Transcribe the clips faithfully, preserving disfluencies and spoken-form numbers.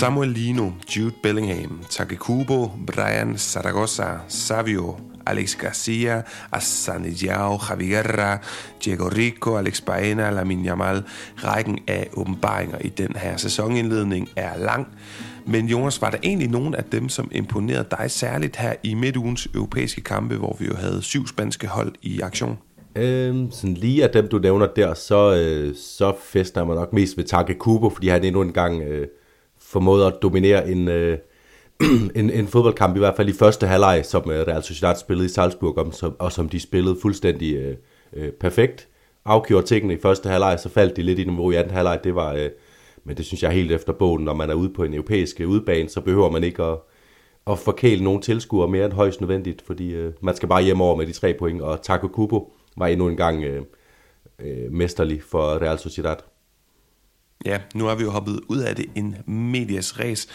Samuel Lino, Jude Bellingham, Take Kubo, Bryan Zaragoza, Savio, Alex Garcia, Assane Diao, Javi Guerra, Diego Rico, Alex Baena, Lamine Yamal. Rækken af åbenbaringer i den her sæsonindledning er lang. Men Jonas, var der egentlig nogen af dem, som imponerede dig særligt her i midtugens europæiske kampe, hvor vi jo havde syv spanske hold i aktion? Øhm, sådan lige af dem, du nævner der, så, øh, så fester man nok mest ved Take Kubo, fordi han endnu en gang øh, formåede at dominere en... Øh, En, en fodboldkamp, i hvert fald i første halvleg, som Real Sociedad spillede i Salzburg, og som, og som de spillede fuldstændig øh, øh, perfekt. Afgjorde tingene i første halvleg, så faldt de lidt i niveau i anden halvleg. Det var, øh, men det synes jeg helt efter bogen, når man er ude på en europæisk udebane, så behøver man ikke at, at forkæle nogen tilskuere mere end højst nødvendigt, fordi øh, man skal bare hjem over med de tre point, og Take Kubo var endnu en gang øh, øh, mesterlig for Real Sociedad. Ja, nu har vi jo hoppet ud af det en medias res.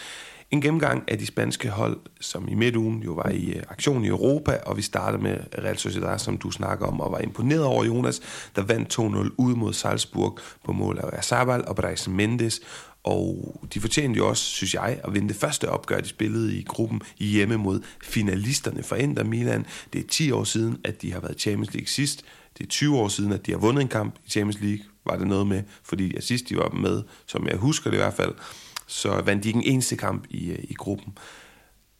En gennemgang af de spanske hold, som i midtugen jo var i aktion i Europa, og vi starter med Real Sociedad, som du snakker om, og var imponeret over Jonas, der vandt to nul ud mod Salzburg på mål af Oyarzabal og Brais Mendes, og de fortjente jo også, synes jeg, at vinde det første opgør, de spillede i gruppen hjemme mod finalisterne fra Inter Milan. Det er ti år siden, at de har været Champions League sidst. Det er tyve år siden, at de har vundet en kamp i Champions League, var det noget med, fordi sidst de var med, som jeg husker det i hvert fald, så vandt de ikke en eneste kamp i, i gruppen.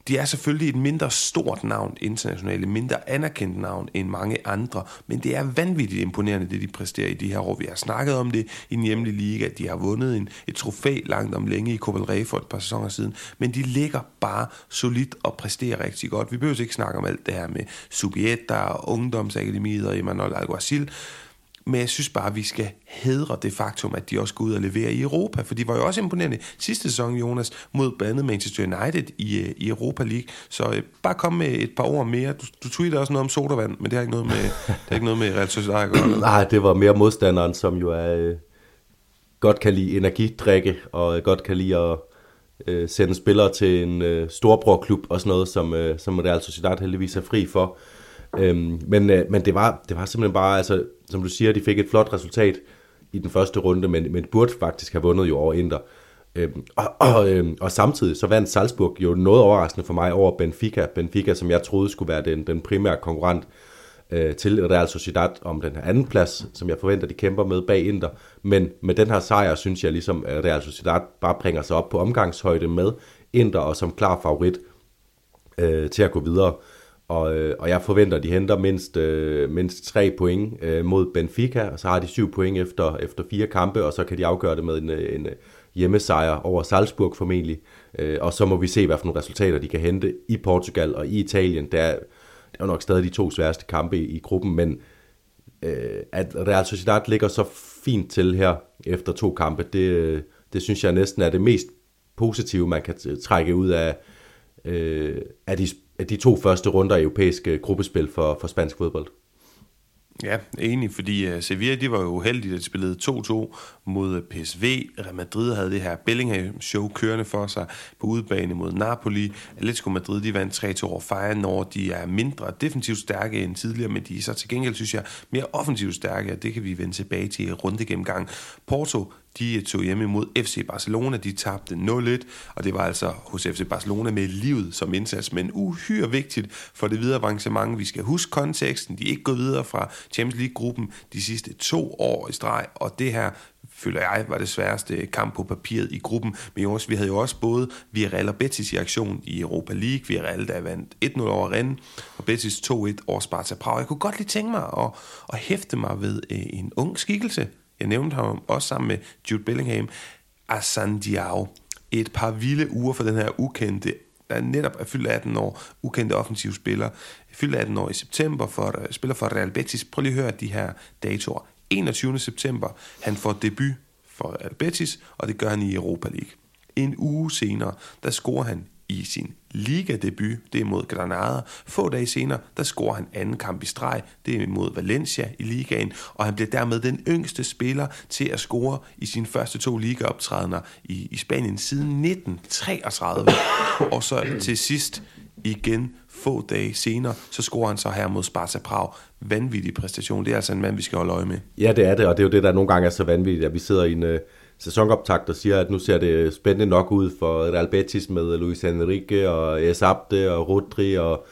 De er selvfølgelig et mindre stort navn internationalt, et mindre anerkendt navn end mange andre, men det er vanvittigt imponerende, det de præsterer i de her år. Vi har snakket om det i den hjemlige liga, at de har vundet en, et trofæ langt om længe i Copa del Rey for et par sæsoner siden, men de ligger bare solidt og præsterer rigtig godt. Vi behøver ikke snakke om alt det her med Subieta og Ungdomsakademiet og Imanol Alguacil, men jeg synes bare, at vi skal hædre det faktum, at de også går ud og leverer i Europa, for de var jo også imponerende sidste sæson, Jonas, mod blandet Manchester United i, i Europa League. Så øh, bare kom med et par ord mere. Du, du tweetede også noget om sodavand, men det har ikke noget med, det har ikke noget med Real Sociedad. Nej, det var mere modstanderen, som jo er, øh, godt kan lide energidrikke, og øh, godt kan lide at øh, sende spillere til en øh, storbrorklub og sådan noget, som, øh, som Real Sociedad heldigvis er fri for. Øhm, men øh, men det, var, det var simpelthen bare, altså, som du siger, de fik et flot resultat i den første runde, men, men burde faktisk have vundet jo over Inter. Øhm, og, og, øhm, og samtidig så vandt Salzburg jo noget overraskende for mig over Benfica. Benfica, som jeg troede skulle være den, den primære konkurrent øh, til Real Sociedad om den her anden plads, som jeg forventer, de kæmper med bag Inter. Men med den her sejr, synes jeg ligesom, at Real Sociedad bare bringer sig op på omgangshøjde med Inter, og som klar favorit øh, til at gå videre. Og, og jeg forventer, at de henter mindst, øh, mindst tre point øh, mod Benfica, og så har de syv point efter, efter fire kampe, og så kan de afgøre det med en, en hjemmesejr over Salzburg formentlig. Øh, og så må vi se, hvad for nogle resultater de kan hente i Portugal og i Italien. Det er, det er jo nok stadig de to sværeste kampe i, i gruppen, men øh, at Real Sociedad ligger så fint til her efter to kampe, det, det synes jeg næsten er det mest positive, man kan trække ud af, øh, af de de to første runder af europæiske gruppespil for, for spansk fodbold. Ja, enig, fordi Sevilla, de var jo heldige, at de spillede to-to mod P S V. Real Madrid havde det her Bellingham-show kørende for sig på udebane mod Napoli. Atletico Madrid, de vandt tre-to over Feyenoord. De er mindre defensivt stærke end tidligere, men de er så til gengæld, synes jeg, mere offensivt stærke, og det kan vi vende tilbage til i rundegennemgang. Porto, de tog hjemme imod F C Barcelona, de tabte nul-et, og det var altså hos F C Barcelona med livet som indsats, men uhyre vigtigt for det videre avancement. Vi skal huske konteksten, de er ikke gået videre fra Champions League-gruppen de sidste to år i streg, og det her, føler jeg, var det sværeste kamp på papiret i gruppen. Men også, vi havde jo også både Villarreal og Betis i aktion i Europa League. Villarreal, der vandt et-nul over Rennes, og Betis to-et over Sparta Prag. Jeg kunne godt lige tænke mig at, at hæfte mig ved en ung skikkelse. Jeg nævnte ham også sammen med Jude Bellingham, Assane Diao. Et par vilde uger for den her ukendte, der netop er fyldt atten år, ukendte offensivspiller. Fyldt atten år i september, for, spiller for Real Betis. Prøv lige at høre de her datoer. enogtyvende september, han får debut for Real Betis, og det gør han i Europa League. En uge senere, der scorer han i sin ligadebut, det er mod Granada. Få dage senere, der scorer han anden kamp i streg, det er mod Valencia i ligaen, og han bliver dermed den yngste spiller til at score i sine første to ligaoptrædener i, i Spanien siden nitten treogtredive. Og så til sidst igen få dage senere, så scorer han så her mod Sparta Prag. Vanvittig præstation, det er altså en mand, vi skal holde øje med. Ja, det er det, og det er jo det, der nogle gange er så vanvittigt, at vi sidder i en sæsonoptakt og siger, at nu ser det spændende nok ud for Real Betis med Luis Enrique og Esabde og Rodri og,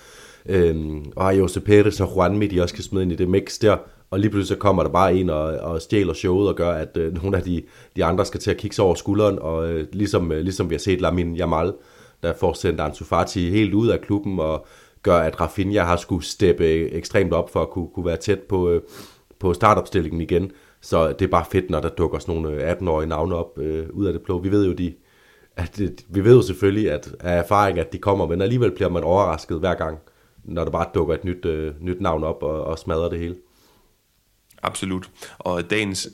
øhm, og Jose Perez og Juanmi, de også kan smide ind i det mix der. Og lige pludselig så kommer der bare en og, og stjæler showet og gør, at øh, nogle af de, de andre skal til at kigge sig over skulderen. Og øh, ligesom, øh, ligesom vi har set Lamine Yamal, der får sendt Ansu Fati helt ud af klubben og gør, at Rafinha har skulle steppe ekstremt op for at kunne, kunne være tæt på, øh, på startopstillingen igen. Så det er bare fedt, når der dukker sådan nogle atten-årige navne op øh, ud af det blå. Vi ved jo de, at, vi ved jo selvfølgelig at, af erfaring, at de kommer, men alligevel bliver man overrasket hver gang, når der bare dukker et nyt, øh, nyt navn op og, og smadrer det hele. Absolut. Og dagens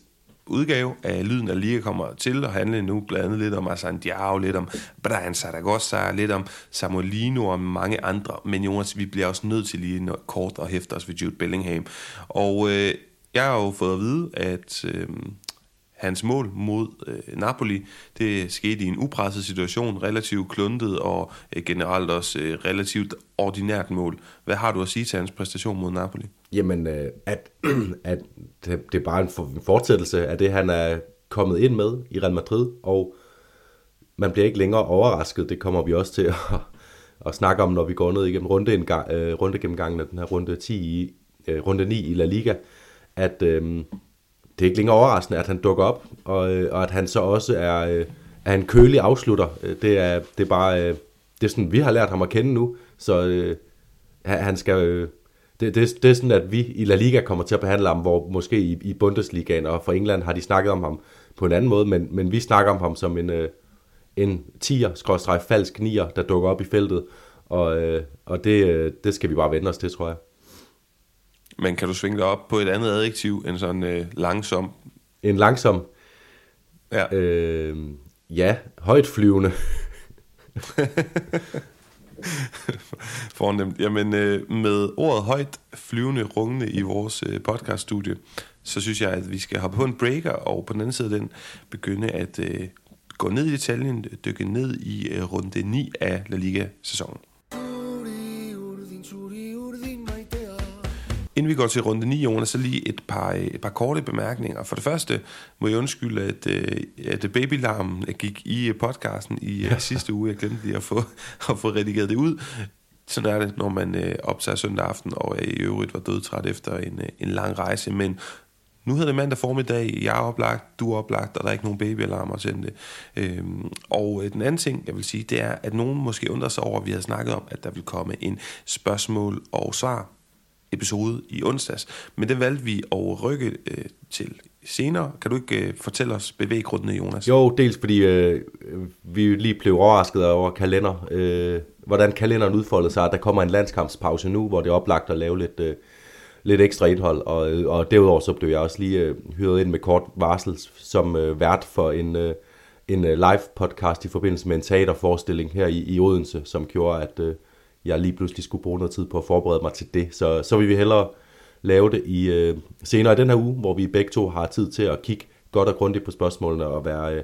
udgave af Lyden af Liga kommer til at handle nu blandt andet lidt om Assane Diao, lidt om Bryan Zaragoza, lidt om Samuel Lino og mange andre. Men Jonas, vi bliver også nødt til lige kort og hæfte os ved Jude Bellingham. Og øh, jeg har jo fået at vide, at øh, hans mål mod øh, Napoli, det skete i en upresset situation, relativt kluntet og øh, generelt også øh, relativt ordinært mål. Hvad har du at sige til hans præstation mod Napoli? Jamen, at, at det er bare en fortsættelse af det, han er kommet ind med i Real Madrid, og man bliver ikke længere overrasket. Det kommer vi også til at, at snakke om, når vi går ned igennem rundegennemgangen af den her runde ti, runde ni i La Liga, at øhm, det er ikke længere overraskende, at han dukker op, og, og at han så også er, er en kølig afslutter. Det er, det er bare, det er sådan, vi har lært ham at kende nu, så øh, han skal... Øh, Det, det, det er sådan, at vi i La Liga kommer til at behandle ham, hvor måske i, i Bundesligaen og for England har de snakket om ham på en anden måde, men, men vi snakker om ham som en, øh, en tier-falsk nier, der dukker op i feltet, og, øh, og det, øh, det skal vi bare vende os til, tror jeg. Men kan du svinge dig op på et andet adjektiv end sådan øh, langsom? En langsom? Ja. Øh, ja, højtflyvende. Fornemt. Jamen øh, med ordet højt flyvende rungende i vores øh, podcaststudie, så synes jeg, at vi skal hoppe på en breaker og på den anden side af den begynde at øh, gå ned i detaljen, dykke ned i øh, runde ni af La Liga-sæsonen. Inden vi går til runde ni, Jonas, så lige et par, et par korte bemærkninger. For det første må jeg undskylde, at, at babylarmen gik i podcasten i ja. sidste uge. Jeg glemte lige at få, at få redigeret det ud. Sådan er det, når man optager søndag aften, og jeg i øvrigt var dødtræt efter en, en lang rejse. Men nu hedder det mandag formiddag, jeg er oplagt, du er oplagt, og der er ikke nogen babyalarmer at sende det. Øhm, og den anden ting, jeg vil sige, det er, at nogen måske undrer sig over, at vi har snakket om, at der vil komme en spørgsmål og svar episode i onsdags, men det valgte vi at rykke øh, til senere. Kan du ikke øh, fortælle os bevæggrundene, Jonas? Jo, dels fordi øh, vi lige blev overrasket over kalender, øh, hvordan kalenderen udfoldede sig, at der kommer en landskampspause nu, hvor det er oplagt at lave lidt, øh, lidt ekstra indhold, og, og derudover så blev jeg også lige øh, hyret ind med kort varsel som øh, vært for en, øh, en live podcast i forbindelse med en teaterforestilling her i, i Odense, som gjorde, at øh, jeg lige pludselig skulle bruge noget tid på at forberede mig til det, så, så vil vi hellere lave det i øh, senere i den her uge, hvor vi begge to har tid til at kigge godt og grundigt på spørgsmålene og være, øh,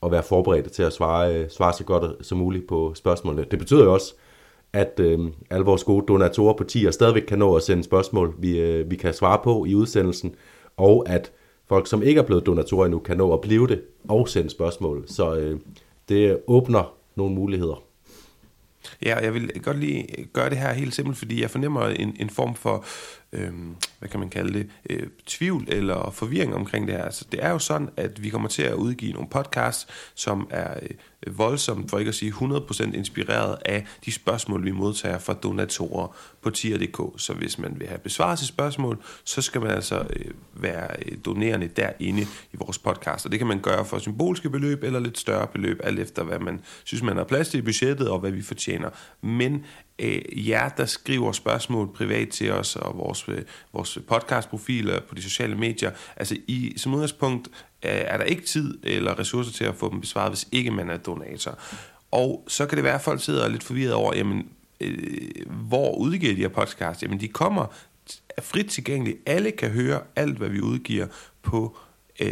og være forberedte til at svare, øh, svare så godt som muligt på spørgsmålene. Det betyder jo også, at øh, alle vores gode donatorer på tier stadigvæk kan nå at sende spørgsmål, vi, øh, vi kan svare på i udsendelsen, og at folk, som ikke er blevet donatorer endnu, kan nå at blive det og sende spørgsmål. Så øh, det åbner nogle muligheder. Ja, jeg vil godt lige gøre det her helt simpelt, fordi jeg fornemmer en, en form for, øhm, hvad kan man kalde det, øh, tvivl eller forvirring omkring det her. Altså, det er jo sådan, at vi kommer til at udgive nogle podcasts, som er øh, voldsomt, for ikke at sige hundrede procent inspireret af de spørgsmål, vi modtager fra donatorer på tier punktum d k. Så hvis man vil have besvaret til spørgsmål, så skal man altså øh, være donerende derinde i vores podcast. Og det kan man gøre for symbolske beløb eller lidt større beløb, alt efter hvad man synes, man har plads til i budgettet og hvad vi fortjener. Men øh, jer, der skriver spørgsmål privat til os og vores, øh, vores podcastprofiler på de sociale medier, altså i, som udgangspunkt øh, er der ikke tid eller ressourcer til at få dem besvaret, hvis ikke man er donator. Og så kan det være, at folk sidder lidt forvirret over, jamen, øh, hvor udgiver de her podcast? Jamen, de kommer frit tilgængeligt. Alle kan høre alt, hvad vi udgiver på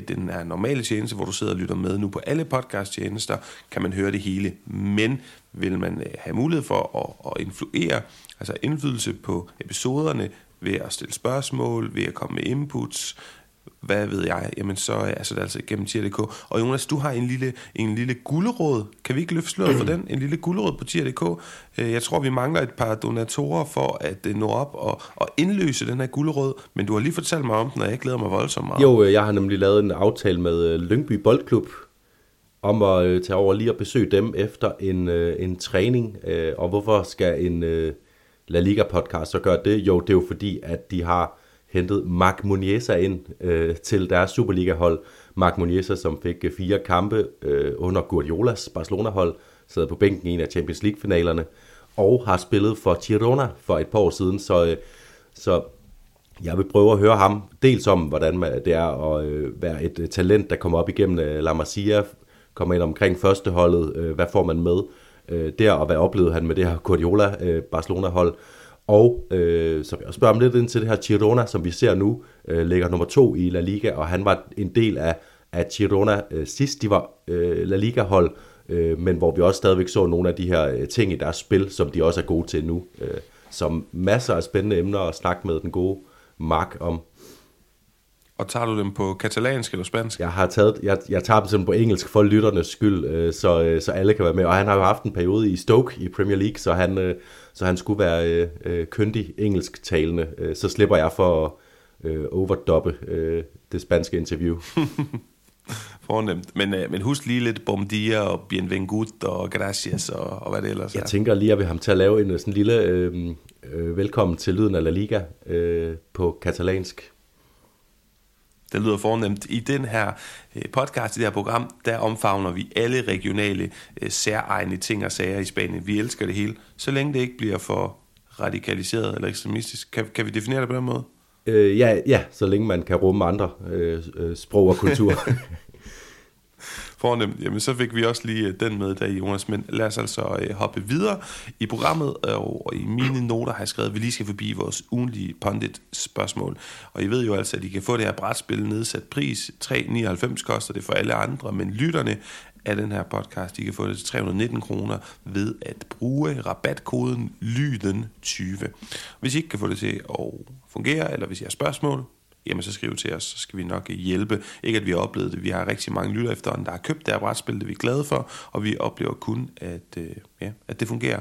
den her normale tjeneste, hvor du sidder og lytter med nu på alle podcasttjenester, kan man høre det hele. Men vil man have mulighed for at, at influere, altså indflydelse på episoderne ved at stille spørgsmål, ved at komme med inputs, hvad ved jeg, jamen så er det altså gennem tier punktum d k. Og Jonas, du har en lille, en lille guldråd. Kan vi ikke løfte sløret for den? En lille guldråd på tier punktum d k. Jeg tror, vi mangler et par donatorer for at nå op og, og indløse den her guldråd, men du har lige fortalt mig om den, og jeg glæder mig voldsomt meget. Jo, jeg har nemlig lavet en aftale med Lyngby Boldklub om at tage over lige og besøge dem efter en, en træning. Og hvorfor skal en La Liga-podcast så gøre det? Jo, det er jo fordi, at de har hentet Marc Muniesa ind øh, til deres Superliga-hold. Marc Muniesa, som fik øh, fire kampe øh, under Guardiolas Barcelona-hold, sad på bænken i en af Champions League-finalerne, og har spillet for Girona for et par år siden. Så, øh, så jeg vil prøve at høre ham dels om, hvordan det er at øh, være et talent, der kommer op igennem øh, La Masia, kommer ind omkring førsteholdet, øh, hvad får man med øh, der, og hvad oplevede han med det her Guardiola-Barcelona-hold. Øh, Og øh, så vil jeg spørge om lidt ind til det her Girona, som vi ser nu, øh, ligger nummer to i La Liga, og han var en del af, af Girona øh, sidst, de var øh, La Liga-hold, øh, men hvor vi også stadigvæk så nogle af de her øh, ting i deres spil, som de også er gode til nu. Øh, som masser af spændende emner at snakke med den gode Mark om. Og tager du dem på katalansk eller spansk? Jeg har taget, jeg, jeg tager dem simpelthen på engelsk for lytternes skyld, øh, så, øh, så alle kan være med. Og han har jo haft en periode i Stoke i Premier League, så han... Øh, Så han skulle være øh, øh, køndig engelsktalende. Øh, så slipper jeg for at øh, overdoppe øh, det spanske interview. Fornemt. Men, øh, men husk lige lidt bom dia og bienvenut og gracias og, og hvad det ellers er. Jeg tænker lige, at jeg vil ham til at lave en sådan lille øh, øh, velkommen til lyden af La Liga øh, på katalansk. Det lyder fornemt. I den her podcast, i det her program, der omfavner vi alle regionale særegne ting og sager i Spanien. Vi elsker det hele, så længe det ikke bliver for radikaliseret eller ekstremistisk. Kan, kan vi definere det på den måde? Øh, ja, ja, så længe man kan rumme andre øh, sprog og kultur. Fornemt. Jamen, så fik vi også lige den med der, Jonas. Men lad os altså øh, hoppe videre i programmet, og i mine noter har jeg skrevet, at vi lige skal forbi vores ugenlige pundit-spørgsmål. Og I ved jo altså, at I kan få det her brætspil nedsat pris. tre nioghalvfems koster det for alle andre, men lytterne af den her podcast, I kan få det til tre hundrede og nitten kroner ved at bruge rabatkoden lyden tyve. Hvis I ikke kan få det til at fungere, eller hvis I har spørgsmål, jamen så skriv til os, så skal vi nok hjælpe. Ikke at vi har oplevet det, vi har rigtig mange lytter efterhånden, der har købt det her brætspil, det vi er glade for, og vi oplever kun, at, øh, ja, at det fungerer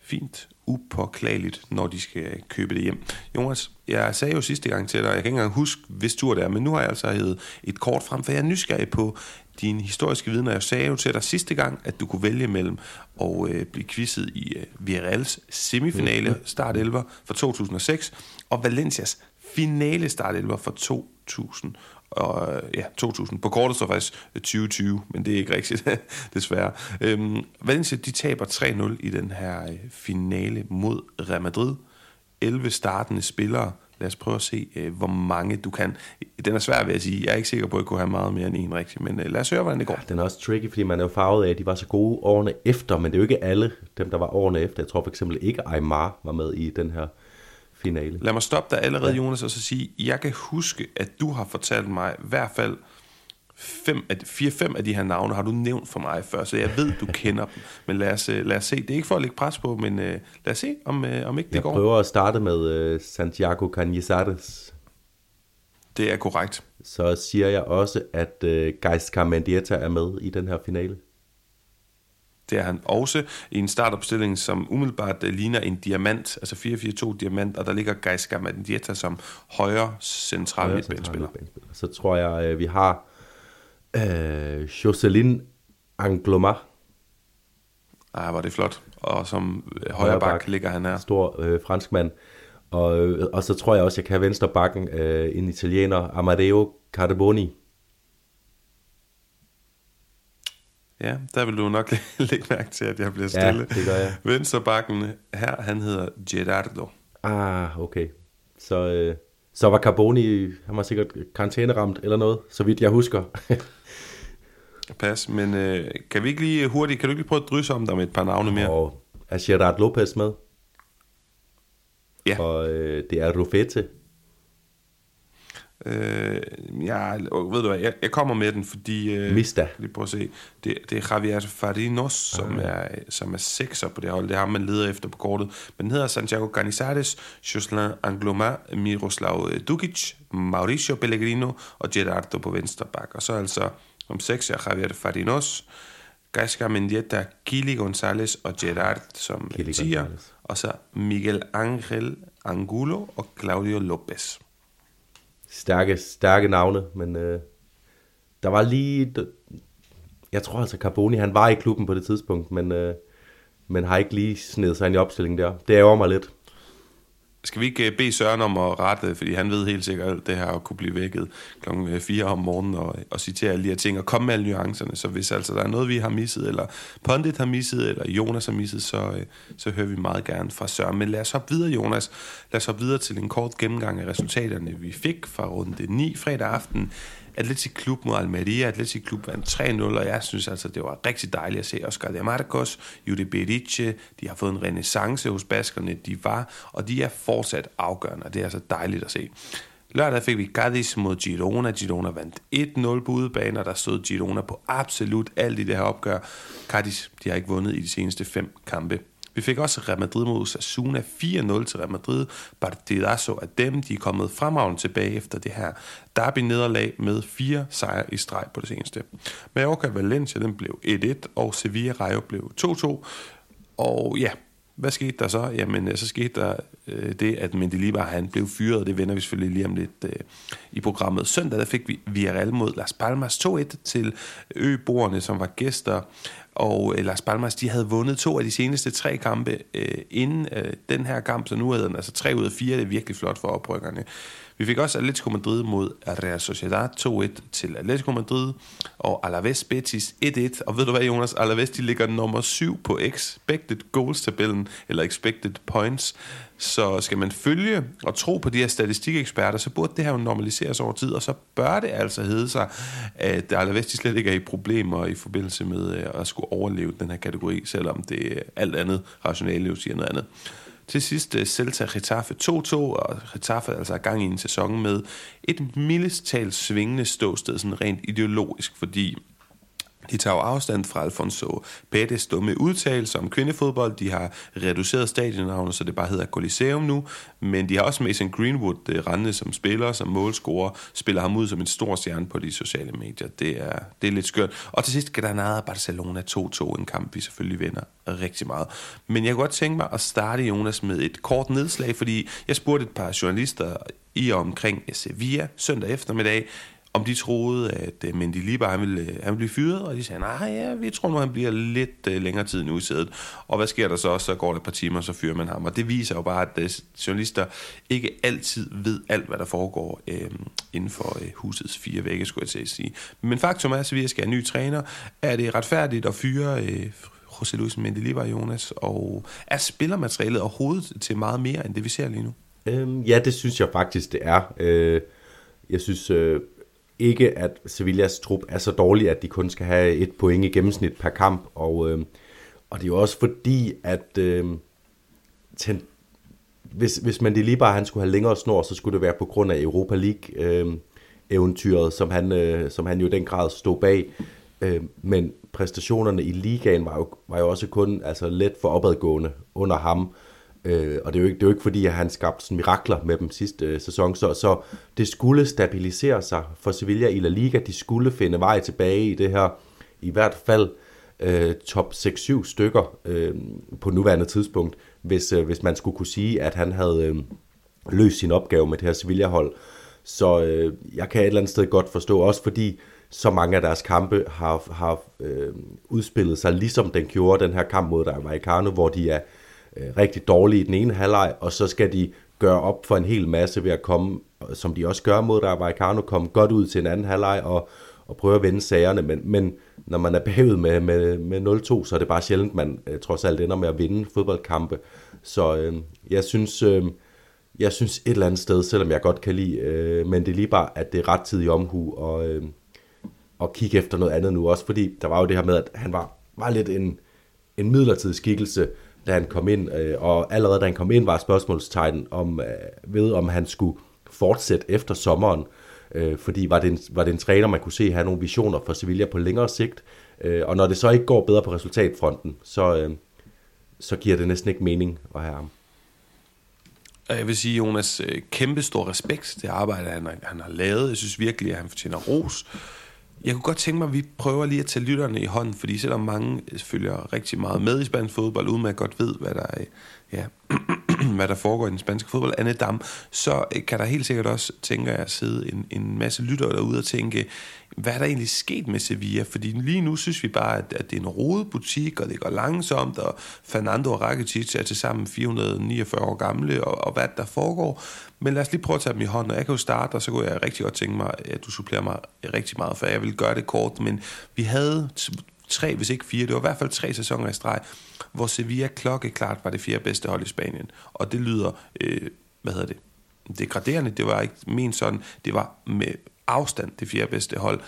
fint, upåklageligt, når de skal købe det hjem. Jonas, jeg sagde jo sidste gang til dig, jeg kan ikke engang huske, hvis tur det er, men nu har jeg altså hævet et kort frem, for jeg er nysgerrig på dine historiske vidner. Jeg sagde jo til dig sidste gang, at du kunne vælge mellem og øh, blive quizzet i øh, Villarreals semifinale startelver for to tusind og seks, og Valencias finale startelver for to tusind og ja, to tusind. På kortet står faktisk tyve tyve, men det er ikke rigtigt, desværre. Øhm, Valencia, de taber tre nul i den her finale mod Real Madrid. elleve startende spillere. Lad os prøve at se, øh, hvor mange du kan. Den er svær, vil jeg sige. Jeg er ikke sikker på, at jeg kunne have meget mere end en rigtig, men øh, lad os høre, hvordan det går. Ja, den er også tricky, fordi man er jo farvet af, at de var så gode årene efter, men det er jo ikke alle dem, der var årene efter. Jeg tror for eksempel ikke, Aymar var med i den her finale. Lad mig stoppe dig allerede, Jonas, og så sige, jeg kan huske, at du har fortalt mig i hvert fald fire til fem af de her navne, har du nævnt for mig før, så jeg ved, du kender dem. Men lad os, lad os se. Det er ikke for at lægge pres på, men lad os se, om, om ikke det jeg går. Jeg prøver at starte med uh, Santiago Cañizares. Det er korrekt. Så siger jeg også, at uh, Gaizka Mendieta er med i den her finale. Det er han også i en startopstilling, som umiddelbart ligner en diamant, altså fire fire to diamant, og der ligger Gaizka Mendieta som højre central midtbanespiller. Så tror jeg, vi har øh, Jocelyn Angloma. Ah, var det flot. Og som højre bak ligger han her. Stor øh, franskmand. Og, øh, og så tror jeg også, jeg kan venstre bakken øh, en italiener, Amadeo Carboni. Ja, der vil du nok lægge mærke til, at jeg bliver stille. Ja, det gør jeg. Venstrebakken her, han hedder Gerardo. Ah, okay. Så, øh, så var Carboni, han var sikkert karantæneramt eller noget, så vidt jeg husker. Pas, men øh, kan vi ikke lige hurtigt, kan du ikke lige prøve at drysse om dig med et par navne mere? Og er Gerard Lopez med? Ja. Og øh, det er Rufete. Øh, jeg, ved du hvad, jeg, jeg kommer med den, fordi... Øh, Mista. Lige prøv at se. Det, det er Javier Fariñas, som, ah. er, som er sekser på det hold. Det er ham, man leder efter på kortet. Men den hedder Santiago Canizares, Jocelyn Angloma, Miroslav Dukic, Mauricio Pellegrino og Gerardo på venstre bak. Og så altså om sekser Javier Fariñas, Gaisca Mendieta, Kili González og Gerard som tier. Og så Miguel Ángel Angulo og Claudio López. Stærke, stærke navne, men øh, der var lige... Jeg tror altså, Carboni, han var i klubben på det tidspunkt, men, øh, men har ikke lige snedet sig ind i opstillingen der. Det ærger mig lidt. Skal vi ikke bede Søren om at rette, fordi han ved helt sikkert, at det her kunne blive vækket klokken fire om morgenen og, og citere alle de her ting og komme med alle nuancerne. Så hvis altså der er noget, vi har misset, eller Pondit har misset, eller Jonas har misset, så, så hører vi meget gerne fra Søren. Men lad os hoppe videre, Jonas. Lad os hoppe videre til en kort gennemgang af resultaterne, vi fik fra runde ni fredag aften. Athletic Club mod Almeria. Athletic Club vandt tre nul, og jeg synes altså, det var rigtig dejligt at se Oscar de Marcos, Jude Bellingham. De har fået en renaissance hos baskerne, de var, og de er fortsat afgørende, og det er altså dejligt at se. Lørdag fik vi Cádiz mod Girona. Girona vandt et nul på udebane, og der stod Girona på absolut alt i det her opgør. Cádiz, de har ikke vundet i de seneste fem kampe. Vi fik også Real Madrid mod Osasuna, fire nul til Real Madrid. Partidazo af dem, de er kommet fremragende tilbage efter det her derby-nederlag med fire sejre i streg på det seneste. Mallorca Valencia, den blev et et, og Sevilla Rayo blev to to. Og ja, hvad skete der så? Jamen, så skete der øh, det, at Mendilibar, han blev fyret. Det vender vi selvfølgelig lige om lidt øh, i programmet. Søndag, der fik vi Villarreal mod Las Palmas to et til øboerne, som var gæster. Og Las Palmas, de havde vundet to af de seneste tre kampe øh, inden øh, den her kamp, så nu havde den altså tre ud af fire. Det er virkelig flot for oprykkerne. Vi fik også Atlético Madrid mod Real Sociedad to et til Atlético Madrid, og Alavés Betis et et. Og ved du hvad, Jonas? Alavés, de ligger nummer syv på expected goals-tabellen, eller expected points. Så skal man følge og tro på de her statistikeksperter, så burde det her jo normaliseres over tid, og så bør det altså hedde sig, at Alavés, de slet ikke er i problemer i forbindelse med at skulle overleve den her kategori, selvom det alt andet rationale jo siger noget andet. Til sidst Celta Getafe to to, og Getafe er altså gang i en sæson med et mildest talt svingende ståsted, sådan rent ideologisk, fordi de tager afstand fra Alfonso Pérez dumme udtalelser om kvindefodbold. De har reduceret stadionnavnet, så det bare hedder Coliseum nu, men de har også Mason Greenwood rendende som spiller, som målscorer, spiller ham ud som en stor stjerne på de sociale medier. Det er, det er lidt skørt. Og til sidst Granada Barcelona to to, en kamp vi selvfølgelig vinder rigtig meget. Men jeg kunne godt tænke mig at starte, Jonas, med et kort nedslag, fordi jeg spurgte et par journalister i og omkring Sevilla søndag eftermiddag, om de troede, at Mendilibar, han ville, han ville blive fyret, og de sagde, nej, ja, vi tror nu, han bliver lidt længere tid nu i sædet. Og hvad sker der så? Så går det et par timer, så fyrer man ham. Og det viser jo bare, at journalister ikke altid ved alt, hvad der foregår øh, inden for øh, husets fire vægge, skulle jeg til at sige. Men faktum er, at Sevilla skal have en ny træner. Er det retfærdigt at fyre øh, José Luis Mendilibar, Jonas? Og er spillermaterialet overhovedet til meget mere, end det vi ser lige nu? Øhm, ja, det synes jeg faktisk, det er. Øh, jeg synes... Øh Ikke at Sevillas trup er så dårlig, at de kun skal have et point i gennemsnit per kamp. Og, øh, og det er jo også fordi, at øh, ten, hvis, hvis man lige bare han skulle have længere snor, så skulle det være på grund af Europa League-eventyret, øh, som, han, øh, som han jo i den grad stod bag. Øh, men præstationerne i ligaen var jo, var jo også kun altså, let for opadgående under ham. Øh, og det er, jo ikke, det er jo ikke fordi, at han skabte sådan mirakler med dem sidste øh, sæson, så, så det skulle stabilisere sig for Sevilla i La Liga. De skulle finde vej tilbage i det her, i hvert fald øh, top seks syv stykker øh, på nuværende tidspunkt, hvis, øh, hvis man skulle kunne sige, at han havde øh, løst sin opgave med det her Sevilla-hold. Så øh, jeg kan et eller andet sted godt forstå, også fordi så mange af deres kampe har, har øh, udspillet sig, ligesom den gjorde den her kamp mod Rayo, hvor de er rigtig dårlige i den ene halvleg, og så skal de gøre op for en hel masse ved at komme, som de også gør mod Rayo, komme godt ud til en anden halvleg og, og prøve at vende sagerne, men, men når man er bagud med, med, med nul to, så er det bare sjældent, man trods alt ender med at vinde fodboldkampe. Så øh, jeg synes, øh, jeg synes et eller andet sted, selvom jeg godt kan lide, øh, men det er lige bare, at det er ret tid i omhu og, øh, og kigge efter noget andet nu, også fordi der var jo det her med, at han var, var lidt en, en midlertidig skikkelse, da han kom ind, og allerede da han kom ind, var spørgsmålstegn om, ved om han skulle fortsætte efter sommeren. øh, fordi var det, en, var det en træner, man kunne se have nogle visioner for Sevilla på længere sigt, øh, og når det så ikke går bedre på resultatfronten, så, øh, så giver det næsten ikke mening at have ham. Jeg vil sige, Jonas, kæmpe stor respekt til det arbejde, han har, han har lavet. Jeg synes virkelig, at han fortjener ros. Jeg kunne godt tænke mig, at vi prøver lige at tage lytterne i hånden, fordi selvom mange følger rigtig meget med i spansk fodbold, uden at godt ved, hvad der, er, ja, hvad der foregår i den spanske fodbold, Anne Dam, så kan der helt sikkert også, tænker jeg, sidde en, en masse lyttere derude og tænke, hvad er der egentlig sket med Sevilla? Fordi lige nu synes vi bare, at, at det er en rodet butik, og det går langsomt, og Fernando og Rakitic er tilsammen fire hundrede og niogfyrre år gamle, og, og hvad der foregår. Men lad os lige prøve at tage dem i hånden, og jeg kan jo starte, og så kunne jeg rigtig godt tænke mig, at du supplerer mig rigtig meget, for jeg vil gøre det kort, men vi havde tre, hvis ikke fire, det var i hvert fald tre sæsoner i streg, hvor Sevilla klokkeklart var det fjerde bedste hold i Spanien, og det lyder, øh, hvad hedder det, degraderende, det var ikke ment sådan, det var med afstand det fjerde bedste hold,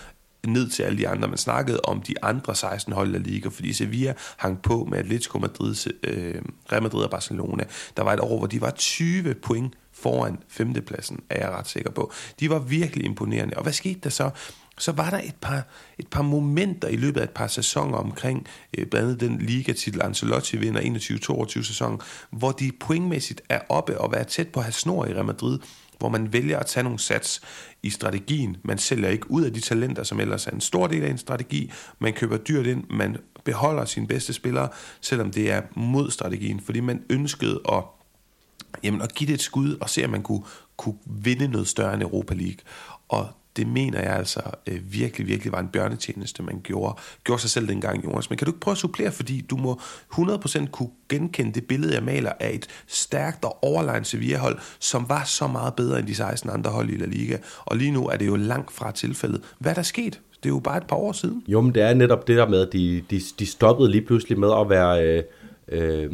ned til alle de andre. Man snakkede om de andre seksten hold der ligger, fordi Sevilla hang på med Atlético Madrid, øh, Real Madrid og Barcelona. Der var et år, hvor de var tyve point foran femtepladsen, er jeg ret sikker på. De var virkelig imponerende. Og hvad skete der så? Så var der et par, et par momenter i løbet af et par sæsoner omkring, øh, blandt andet den ligatitel Ancelotti vinder enogtyve toogtyve sæson, hvor de pointmæssigt er oppe og er tæt på at have snor i Real Madrid, hvor man vælger at tage nogle sats i strategien. Man sælger ikke ud af de talenter, som ellers er en stor del af en strategi. Man køber dyrt ind, man beholder sine bedste spillere, selvom det er mod strategien, fordi man ønskede at, jamen, at give det et skud og se, at man kunne, kunne vinde noget større end Europa League. Og det mener jeg altså øh, virkelig, virkelig var en bjørnetjeneste, man gjorde, gjorde sig selv dengang, Jonas. Men kan du ikke prøve at supplere, fordi du må hundrede procent kunne genkende det billede, jeg maler, af et stærkt og overlegent Sevilla-hold, som var så meget bedre end de seksten andre hold i La Liga. Og lige nu er det jo langt fra tilfældet. Hvad der skete? Det er jo bare et par år siden. Jo, men det er netop det der med, at de, de, de stoppede lige pludselig med at være... Øh Øh,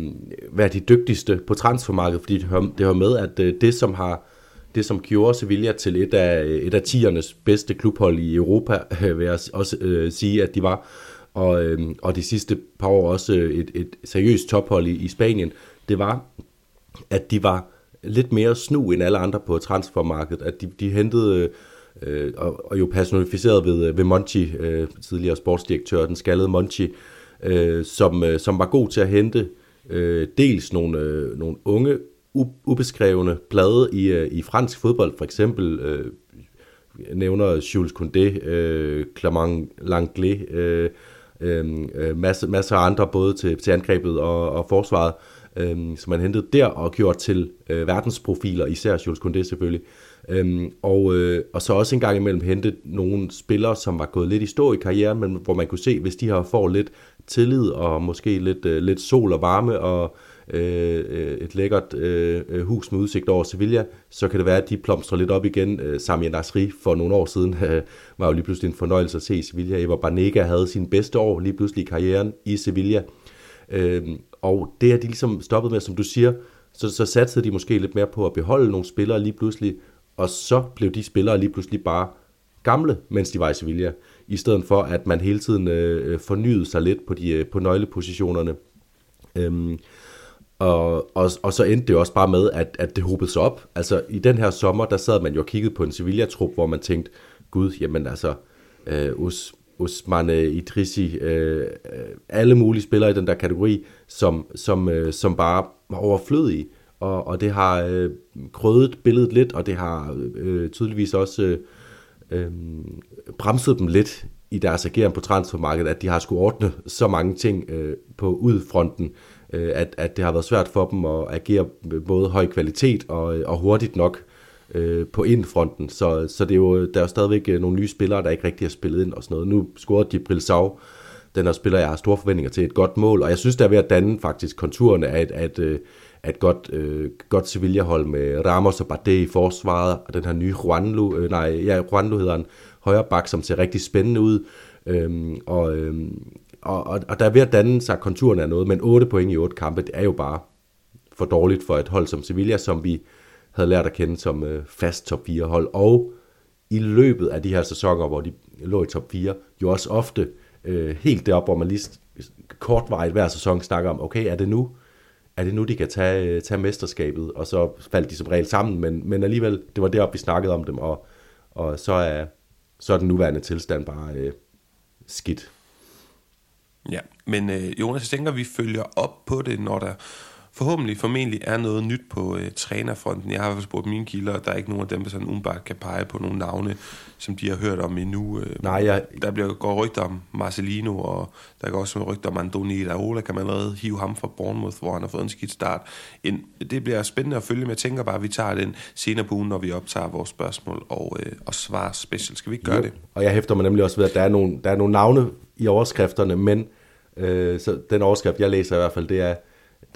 være de dygtigste på transfermarkedet, fordi det hører, det hører med, at øh, det, som har, det, som gjorde Sevilla til et af, et af tiernes bedste klubhold i Europa, øh, vil jeg også øh, sige, at de var, og, øh, og de sidste par år også øh, et, et seriøst tophold i, i Spanien, det var, at de var lidt mere snu end alle andre på transfermarkedet, at de, de hentede, øh, og, og jo personificeret ved, ved Monchi, øh, tidligere sportsdirektør, den skaldede Monchi, Øh, som, øh, som var god til at hente øh, dels nogle, øh, nogle unge, ubeskrevne blade i, øh, i fransk fodbold, for eksempel øh, nævner Jules Koundé, øh, Clément Lenglet, øh, øh, masser, masser af andre, både til, til angrebet og, og forsvaret, øh, som man hentede der og gjorde til øh, verdensprofiler, især Jules Koundé selvfølgelig. Øh, og, øh, og så også en gang imellem hente nogle spillere, som var gået lidt i stå i karrieren, men hvor man kunne se, hvis de her får lidt tillid og måske lidt, øh, lidt sol og varme og øh, øh, et lækkert øh, hus med udsigt over Sevilla, så kan det være, at de plomstrer lidt op igen. Øh, Samir Nasri for nogle år siden øh, var jo lige pludselig en fornøjelse at se i Sevilla. Eber Banega havde sin bedste år lige pludselig i karrieren i Sevilla. Øh, og det har de ligesom stoppet med, som du siger, så, så satsede de måske lidt mere på at beholde nogle spillere lige pludselig, og så blev de spillere lige pludselig bare gamle, mens de var i Sevilla, i stedet for, at man hele tiden øh, fornyede sig lidt på, de, øh, på nøglepositionerne. Øhm, og, og, og så endte det også bare med, at, at det hobede sig op. Altså, i den her sommer, der sad man jo og kiggede på en Sevilla-trup, hvor man tænkte, gud, jamen altså, øh, Os, Osmane Idrissi, øh, alle mulige spillere i den der kategori, som, som, øh, som bare var overflødige, og, og det har øh, krødet billedet lidt, og det har øh, tydeligvis også... Øh, Øhm, bremsede dem lidt i deres ageren på transfermarkedet, at de har skulle ordne så mange ting øh, på udfronten, øh, at, at det har været svært for dem at agere både høj kvalitet og, og hurtigt nok øh, på indfronten. Så, så det er jo, der er jo stadigvæk nogle nye spillere, der ikke rigtig har spillet ind og sådan noget. Nu scorede Djibril Saou, den her spiller, jeg har store forventninger til, et godt mål, og jeg synes, der er ved at danne faktisk konturerne af et, at, øh, et godt, øh, godt Sevilla-hold med Ramos og Bardet i forsvaret, og den her nye Juanlu, øh, nej, ja, Juanlu hedder en højre bak, som ser rigtig spændende ud, øhm, og, øhm, og, og, og der er ved at danne sig konturerne af noget, men otte point i otte kampe, det er jo bare for dårligt for et hold som Sevilla, som vi havde lært at kende som øh, fast top fire hold, og i løbet af de her sæsoner, hvor de lå i top fire, jo også ofte øh, helt deroppe, hvor man lige kortvarigt hver sæson snakker om, okay, er det nu? er det nu, de kan tage, tage mesterskabet, og så faldt de som regel sammen, men, men alligevel, det var deroppe, vi snakkede om dem, og, og så er, så er den nuværende tilstand bare øh, skidt. Ja, men øh, Jonas, jeg tænker, vi følger op på det, når der forhåbentlig formentlig er noget nyt på øh, trænerfronten. Jeg har spurgt mine kilder, og der er ikke nogen af dem, der sådan umiddelbart kan pege på nogle navne, som de har hørt om endnu. Øh, Nej, jeg... Der bliver går rygter om Marcelino, og der går også rygter om Andoni Iraola. Kan man allerede hive ham fra Bournemouth, hvor han har fået en skidt start. En, det bliver spændende at følge, men jeg tænker bare, at vi tager den senere på ugen, når vi optager vores spørgsmål og, øh, og svar special. Skal vi ikke gøre jo. det? Og jeg hæfter mig nemlig også ved, at der er nogle, der er nogle navne i overskrifterne, men øh, så den overskrift, jeg læser i hvert fald, det er,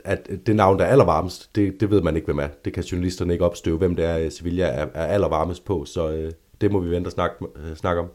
at det navn, der er allervarmest, det, det ved man ikke, hvem er. Det kan journalisterne ikke opstøve, hvem det er, Sevilla er, er allervarmest på, så øh, det må vi vente og snakke, øh, snakke om.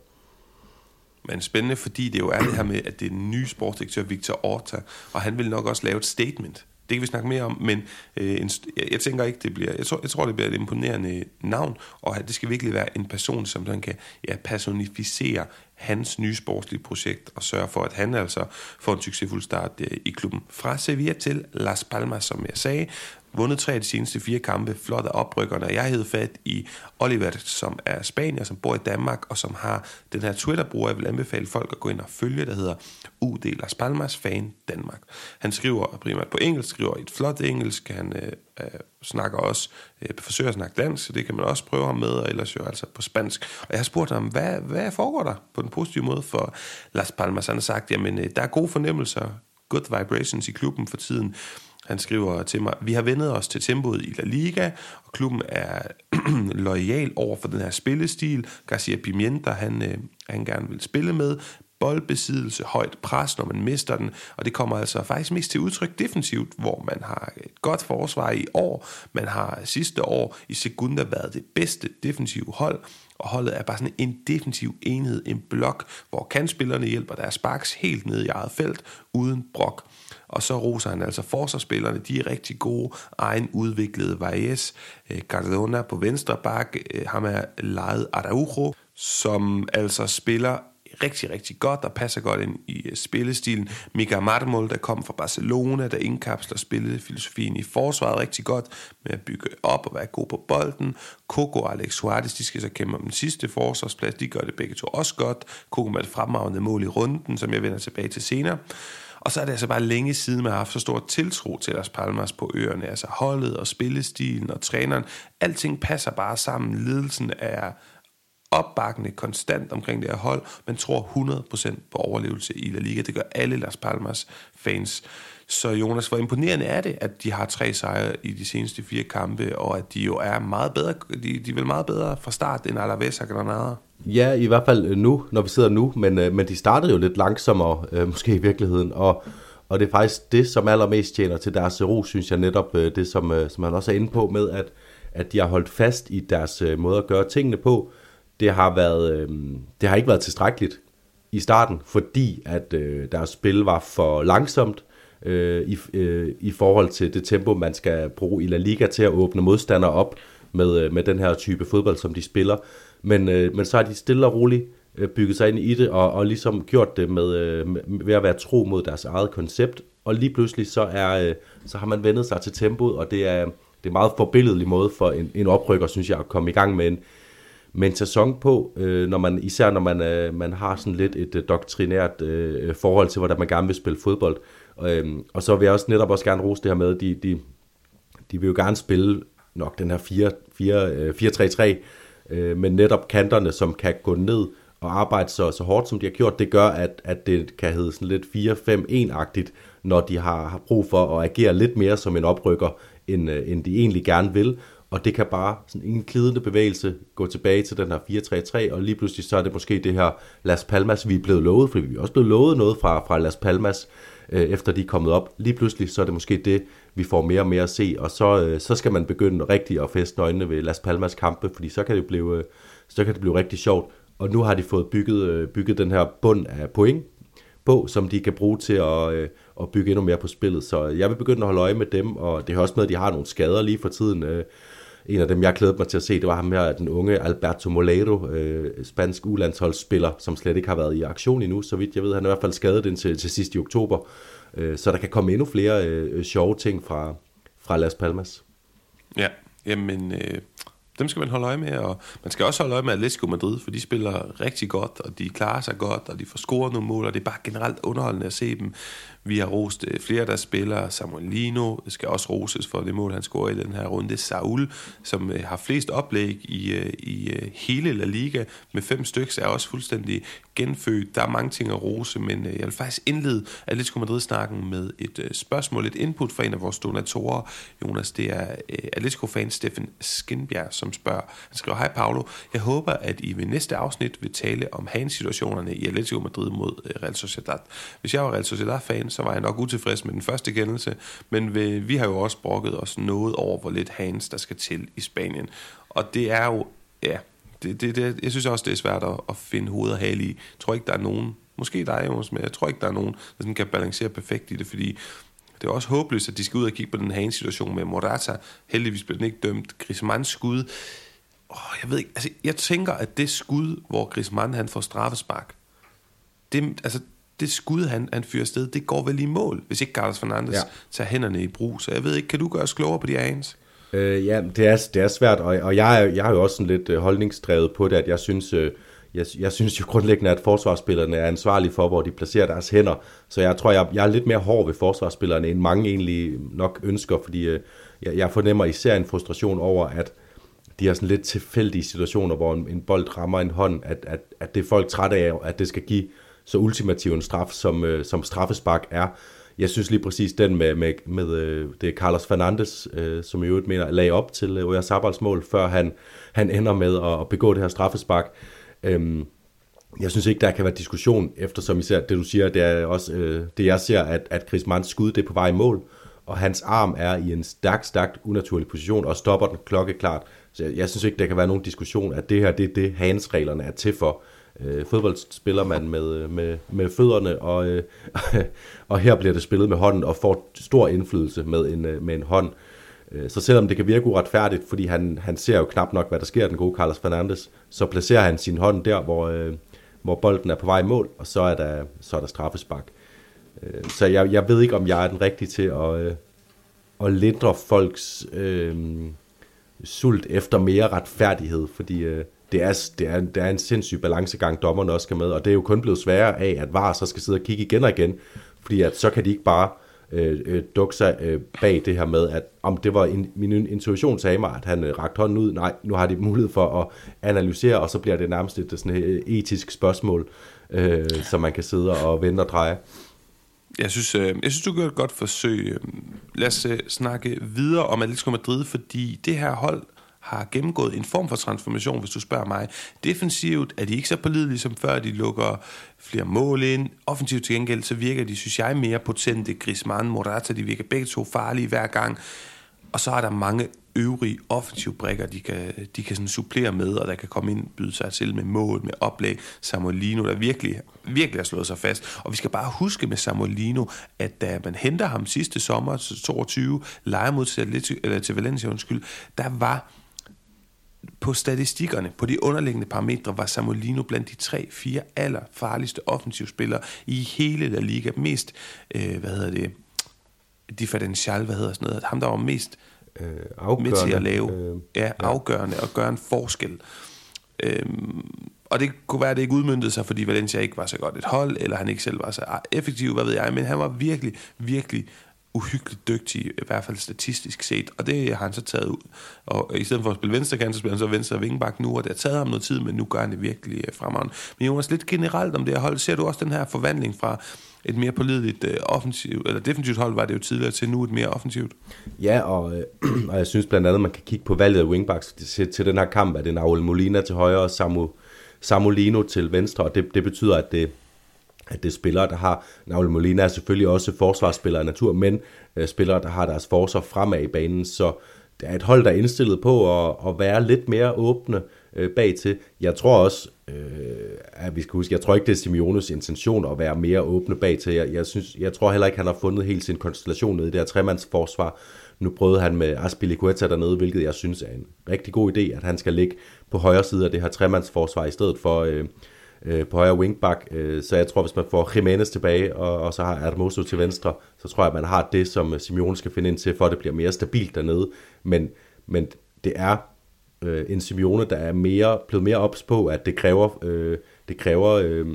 Men spændende, fordi det jo er det her med, at det er den nye sportsdirektør, Victor Orta, og han vil nok også lave et statement. Det kan vi snakke mere om, men øh, en, jeg, jeg tænker ikke, det bliver, jeg tror, jeg tror, det bliver et imponerende navn, og det skal virkelig være en person, som sådan kan ja, personificere hans nye sportslige projekt og sørge for, at han altså får en succesfuld start øh, i klubben. Fra Sevilla til Las Palmas, som jeg sagde, vundet tre af de seneste fire kampe, flot af oprykkerne, og jeg hed fat i Oliver, som er spanier, som bor i Danmark, og som har den her Twitter-bruger, jeg vil anbefale folk at gå ind og følge, der hedder U D Las Palmas Fan Danmark. Han skriver primært på engelsk, skriver et flot engelsk, han øh, øh, snakker også, øh, forsøger at snakke dansk, så det kan man også prøve ham med, og ellers jo altså på spansk. Og jeg har spurgt ham, hvad, hvad foregår der på den positive måde for Las Palmas? Han har sagt, jamen øh, der er gode fornemmelser, good vibrations i klubben for tiden. Han skriver til mig, vi har vendet os til tempoet i La Liga, og klubben er loyal over for den her spillestil. Garcia Pimienta, han, øh, han gerne vil spille med. Boldbesiddelse, højt pres, når man mister den, og det kommer altså faktisk mest til udtryk defensivt, hvor man har et godt forsvar i år. Man har sidste år i Segunda været det bedste defensive hold, og holdet er bare sådan en defensiv enhed, en blok, hvor kantspillerne hjælper deres backs helt ned i eget felt, uden brok. Og så roser han altså forsvarsspillerne, de er rigtig gode, egen udviklede Valles, Cardona på venstre bak, ham er lejet Araujo, som altså spiller rigtig, rigtig godt, der passer godt ind i spillestilen. Mika Marmol, der kom fra Barcelona, der indkapsler spillefilosofien i forsvaret rigtig godt med at bygge op og være god på bolden. Coco og Alex Suarez, de skal så kæmpe om den sidste forsvarsplads, de gør det begge to også godt. Coco med et fremragende mål i runden, som jeg vender tilbage til senere. Og så er det altså bare længe siden, man har haft så stor tiltro til Las Palmas på øerne. Altså holdet og spillestilen og træneren, alting passer bare sammen. Ledelsen er opbakkende konstant omkring det her hold. Man tror hundrede procent på overlevelse i La Liga. Det gør alle Las Palmas fans. Så Jonas, hvor imponerende er det, at de har tre sejre i de seneste fire kampe, og at de jo er meget bedre, de, de er vel meget bedre fra start end Alavés og Granada? Ja, i hvert fald nu, når vi sidder nu, men, men de startede jo lidt langsommere, måske i virkeligheden, og, og det er faktisk det, som allermest tjener til deres ro, synes jeg netop, det som, som han også er inde på med, at, at de har holdt fast i deres måde at gøre tingene på. Det har, været, det har ikke været tilstrækkeligt i starten, fordi at deres spil var for langsomt i, i forhold til det tempo, man skal bruge i La Liga til at åbne modstandere op med, med den her type fodbold, som de spiller. Men, men så har de stille og roligt bygget sig ind i det, og, og ligesom gjort det med, med, ved at være tro mod deres eget koncept. Og lige pludselig så, er, så har man vendet sig til tempoet, og det er, det er en meget forbilledlig måde for en, en oprykker, synes jeg, at komme i gang med en, med en sæson på, øh, når man, især når man, øh, man har sådan lidt et øh, doktrinært øh, forhold til, hvordan man gerne vil spille fodbold. Øh, og så vil jeg også netop også gerne rose det her med, de, de, de vil jo gerne spille nok den her fire tre tre, øh, men netop kanterne, som kan gå ned og arbejde så, så hårdt, som de har gjort, det gør, at, at det kan hedde sådan lidt fire fem en-agtigt, når de har, har brug for at agere lidt mere som en oprykker, end, øh, end de egentlig gerne vil. Og det kan bare sådan en glidende bevægelse gå tilbage til den her fire tre tre, og lige pludselig så er det måske det her Las Palmas, vi er blevet lovet, fordi vi er også blevet lovet noget fra, fra Las Palmas, øh, efter de er kommet op. Lige pludselig så er det måske det, vi får mere og mere at se, og så, øh, så skal man begynde rigtig at feste øjnene ved Las Palmas kampe, fordi så kan det blive, øh, så kan det blive rigtig sjovt. Og nu har de fået bygget, øh, bygget den her bund af point på, som de kan bruge til at, øh, at bygge endnu mere på spillet. Så jeg vil begynde at holde øje med dem, og det har også med, at de har nogle skader lige for tiden. øh, En af dem, jeg glædede mig til at se, det var ham her, den unge Alberto Molero, øh, spansk ulandsholdsspiller, som slet ikke har været i aktion endnu, så vidt jeg ved. Han er i hvert fald skadet indtil til sidst i oktober, øh, så der kan komme endnu flere øh, sjove ting fra, fra Las Palmas. Ja, jamen, øh, dem skal man holde øje med, og man skal også holde øje med Atletico Madrid, for de spiller rigtig godt, og de klarer sig godt, og de får scoret nogle mål, og det er bare generelt underholdende at se dem. Vi har rost flere, der spiller. Samuel Lino skal også roses for det mål, han scorer i den her runde. Saul, som har flest oplæg i, i hele La Liga med fem styks, er også fuldstændig genfødt. Der er mange ting at rose, men jeg vil faktisk indlede Atletico Madrid-snakken med et spørgsmål, et input fra en af vores donatorer, Jonas. Det er Atletico-fan Steffen Skindbjerg, som spørger. Han skriver: hej Paolo, jeg håber, at I ved næste afsnit vil tale om hands-situationerne i Atletico Madrid mod Real Sociedad. Hvis jeg var Real Sociedad-fan, så var jeg nok utilfreds med den første kendelse, men vi har jo også brokket os noget over, hvor lidt hands der skal til i Spanien. Og det er jo, ja, det, det, det, jeg synes også, det er svært at, at finde hoved og hale i. Jeg tror ikke, der er nogen, måske der er jo, men jeg tror ikke, der er nogen, der kan balancere perfekt i det, fordi det er også håbløst, at de skal ud og kigge på den her situation med Morata. Heldigvis blev den ikke dømt. Griezmanns skud. Åh, jeg ved ikke. Altså, jeg tænker, at det skud, hvor Griezmann han får straffespark, det, altså, det skud, han, han fyrer afsted, det går vel i mål, hvis ikke Carlos Fernandes ja. tager hænderne i brug. Så jeg ved ikke, kan du gøre os klogere på de her hands? Øh, ja, det er, det er svært, og, og jeg, er, jeg er jo også sådan lidt holdningsdrevet på det, at jeg synes... Øh, Jeg, jeg synes jo grundlæggende, at forsvarsspillerne er ansvarlige for, hvor de placerer deres hænder. Så jeg tror, jeg, jeg er lidt mere hård ved forsvarsspillerne, end mange egentlig nok ønsker, fordi øh, jeg, jeg fornemmer især en frustration over, at de har sådan lidt tilfældige situationer, hvor en, en bold rammer en hånd, at, at, at det er folk træt af, at det skal give så ultimativ en straf, som, øh, som straffespark er. Jeg synes lige præcis den med, med, med øh, det Carlos Fernandes, øh, som i øvrigt mener, lagde op til øh, Oyarzabals mål, før han, han ender med at, at begå det her straffespark. Jeg synes ikke, der kan være diskussion, eftersom især det, du siger, det er også øh, det, jeg ser, at, at Griezmanns skud, det er på vej i mål, og hans arm er i en stærkt, stærkt unaturlig position, og stopper den klokkeklart. Så jeg, jeg synes ikke, der kan være nogen diskussion, at det her, det er det, hands-reglerne er til for. Øh, fodbold spiller man med, med, med fødderne, og, øh, og her bliver det spillet med hånden, og får stor indflydelse med en, med en hånd. Så selvom det kan virke uretfærdigt, fordi han, han ser jo knap nok, hvad der sker, den gode Carlos Fernandes, så placerer han sin hånd der, hvor, øh, hvor bolden er på vej i mål, og så er der, så er der straffespark. Øh, så jeg, jeg ved ikke, om jeg er den rigtige til at, øh, at lindre folks øh, sult efter mere retfærdighed, fordi øh, det, er, det, er, det er en sindssyg balancegang, dommerne også skal med, og det er jo kun blevet sværere af, at V A R så skal sidde og kigge igen og igen, fordi at så kan de ikke bare... Øh, øh, dukke sig øh, bag det her med, at om det var in, min intuition sagde mig, at han øh, rakte hånden ud. Nej, nu har de mulighed for at analysere, og så bliver det nærmest et sådan et etisk spørgsmål, øh, som man kan sidde og vente og dreje. Jeg synes, øh, jeg synes du gør et godt forsøg. Lad os øh, snakke videre om Atletico Madrid, fordi det her hold har gennemgået en form for transformation, hvis du spørger mig. Defensivt er de ikke så pålidelige som før, de lukker flere mål ind. Offensivt til gengæld, så virker de, synes jeg, mere potente. Griezmann, Morata, de virker begge to farlige hver gang. Og så er der mange øvrige offensive brækker, de kan, de kan sådan supplere med, og der kan komme ind og byde sig til med mål, med oplæg. Samuel Lino, der virkelig, virkelig har slået sig fast. Og vi skal bare huske med Samuel Lino, at da man henter ham sidste sommer, toogtyve, lejer mod til, eller til Valencia, undskyld, der var... På statistikkerne, på de underliggende parametre, var Samuel Lino blandt de tre, fire allerfarligste offensivspillere i hele La Liga. Mest, øh, hvad hedder det, differential, hvad hedder sådan noget, ham der var mest øh, med til at lave, øh, ja, ja. afgørende og gøre en forskel. Øhm, og det kunne være, at det ikke udmyndtede sig, fordi Valencia ikke var så godt et hold, eller han ikke selv var så effektiv, hvad ved jeg, men han var virkelig, virkelig uhyggeligt dygtig, i hvert fald statistisk set, og det har han så taget ud. Og i stedet for at spille venstrekant, så spiller han så venstre vingeback nu, og det har taget ham noget tid, men nu gør han det virkelig fremragende. Men Jonas, lidt generelt om det her hold, ser du også den her forvandling fra et mere pålideligt offensivt, eller defensivt hold, var det jo tidligere, til nu et mere offensivt? Ja, og, øh, og jeg synes blandt andet, man kan kigge på valget af wingbacks til, til den her kamp, at det er Nahuel Molina til højre, og Samu, Samu Lino til venstre, og det, det betyder, at det at det er spillere, der har... Nahuel Molina er selvfølgelig også forsvarsspillere af natur, men øh, spillere, der har deres forsvar fremad i banen, så der er et hold, der er indstillet på at, at være lidt mere åbne øh, bagtil. Jeg tror også, øh, at vi skal huske, jeg tror ikke, det er Simeones intention at være mere åbne bagtil. Jeg, jeg, synes, jeg tror heller ikke, han har fundet helt sin konstellation nede i det her tremandsforsvar. Nu prøvede han med Azpilicueta dernede, hvilket jeg synes er en rigtig god idé, at han skal ligge på højre side af det her tremandsforsvar i stedet for... Øh, på højre wingback, så jeg tror, hvis man får Jimenez tilbage, og så har Hermoso til venstre, så tror jeg, at man har det, som Simeone skal finde ind til, for at det bliver mere stabilt dernede, men, men det er øh, en Simeone, der er mere, blevet mere ops på, at det kræver, øh, det, kræver, øh,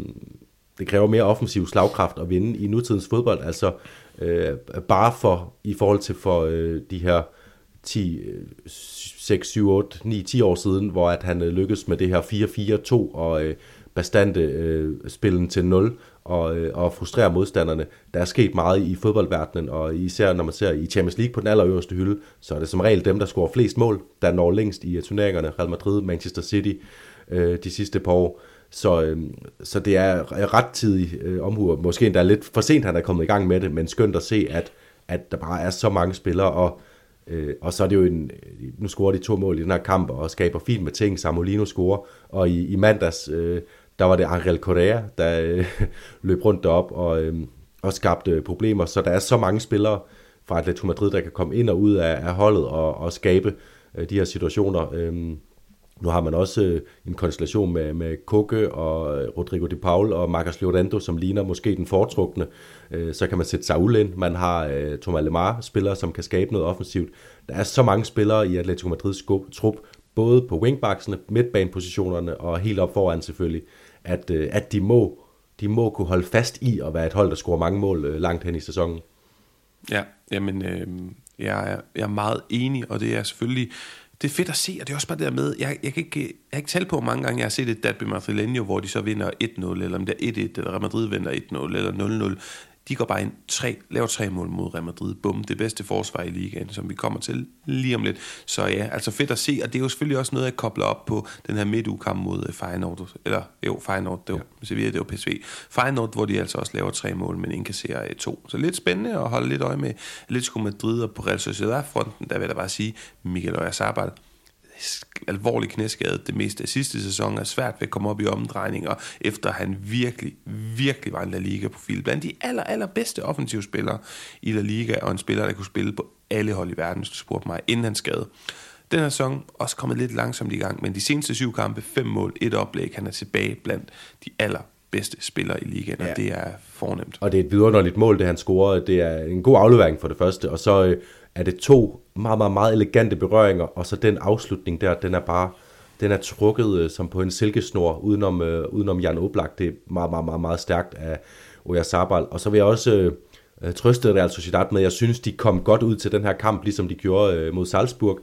det kræver mere offensiv slagkraft at vinde i nutidens fodbold. Altså øh, bare for i forhold til for øh, de her ti, seks, syv, otte, ni, ti år siden, hvor at han lykkedes med det her fire fire to og øh, bastante øh, spillen til nul og, øh, og frustrerer modstanderne. Der er sket meget i fodboldverdenen, og især når man ser i Champions League på den allerøverste hylde, så er det som regel dem, der scorer flest mål, der når længst i turneringerne. Real Madrid, Manchester City øh, de sidste par år. Så, øh, så det er ret tidig øh, omhu. Måske endda lidt for sent, han er kommet i gang med det, men skønt at se, at, at der bare er så mange spillere, og Øh, og så er det jo en, nu scorer de to mål i den her kamp og skaber fint med ting. Samuel Lino scorer, og i, i mandags øh, der var det Angel Correa, der øh, løb rundt derop og, øh, og skabte problemer. Så der er så mange spillere fra Atlético Madrid, der kan komme ind og ud af, af holdet og, og skabe øh, de her situationer. øh, Nu har man også øh, en konstellation med, med Koke og Rodrigo de Paul og Marcos Llorente, som ligner måske den foretrukne. Øh, så kan man sætte Saul ind. Man har øh, Thomas Lemar, spillere, som kan skabe noget offensivt. Der er så mange spillere i Atletico Madrids trup, både på wingbacksene, midtbanepositionerne og helt op foran selvfølgelig, at, øh, at de, må, de må kunne holde fast i at være et hold, der scorer mange mål øh, langt hen i sæsonen. Ja, jamen, øh, jeg, er, jeg er meget enig, og det er selvfølgelig... Det er fedt at se, og det er også bare det der med, jeg, jeg kan ikke, jeg kan ikke tale på, mange gange jeg har set et Derby Madrileño, hvor de så vinder et nul, eller om det er et et, eller Real Madrid vinder et nul, eller nul nul. De går bare ind, tre, laver tre mål mod Real Madrid. Bum, det bedste forsvar i ligaen, som vi kommer til lige om lidt. Så ja, altså fedt at se, og det er jo selvfølgelig også noget, jeg kobler op på den her midtugekamp mod Feyenoord, eller jo, Feyenoord, det var Sevilla, det var P S V. Feyenoord, hvor de altså også laver tre mål, men indkasserer to. Så lidt spændende at holde lidt øje med Atletico Madrid, og på Real Sociedad-fronten, der vil jeg bare sige, Miguel Oyarzabal, alvorlig knæskade det meste af sidste sæson, er svært ved at komme op i omdrejninger, efter han virkelig, virkelig var en La Liga-profil. Blandt de aller, aller bedste offensivspillere i La Liga, og en spiller, der kunne spille på alle hold i verden, spurgte mig, inden han skadede. Den her sæson også kommet lidt langsomt i gang, men de seneste syv kampe, fem mål, et oplæg, han er tilbage blandt de aller bedste spillere i ligaen, og ja, det er fornemt. Og det er et vidunderligt mål, det han scorer. Det er en god aflevering for det første, og så er det to meget, meget, meget elegante berøringer, og så den afslutning der, den er bare, den er trukket øh, som på en silkesnor, udenom, øh, udenom Jan Oblak. Det er meget, meget, meget, meget stærkt af Oyarzabal. Og så vil jeg også øh, trøste Real Sociedad med, jeg synes, de kom godt ud til den her kamp, ligesom de gjorde øh, mod Salzburg,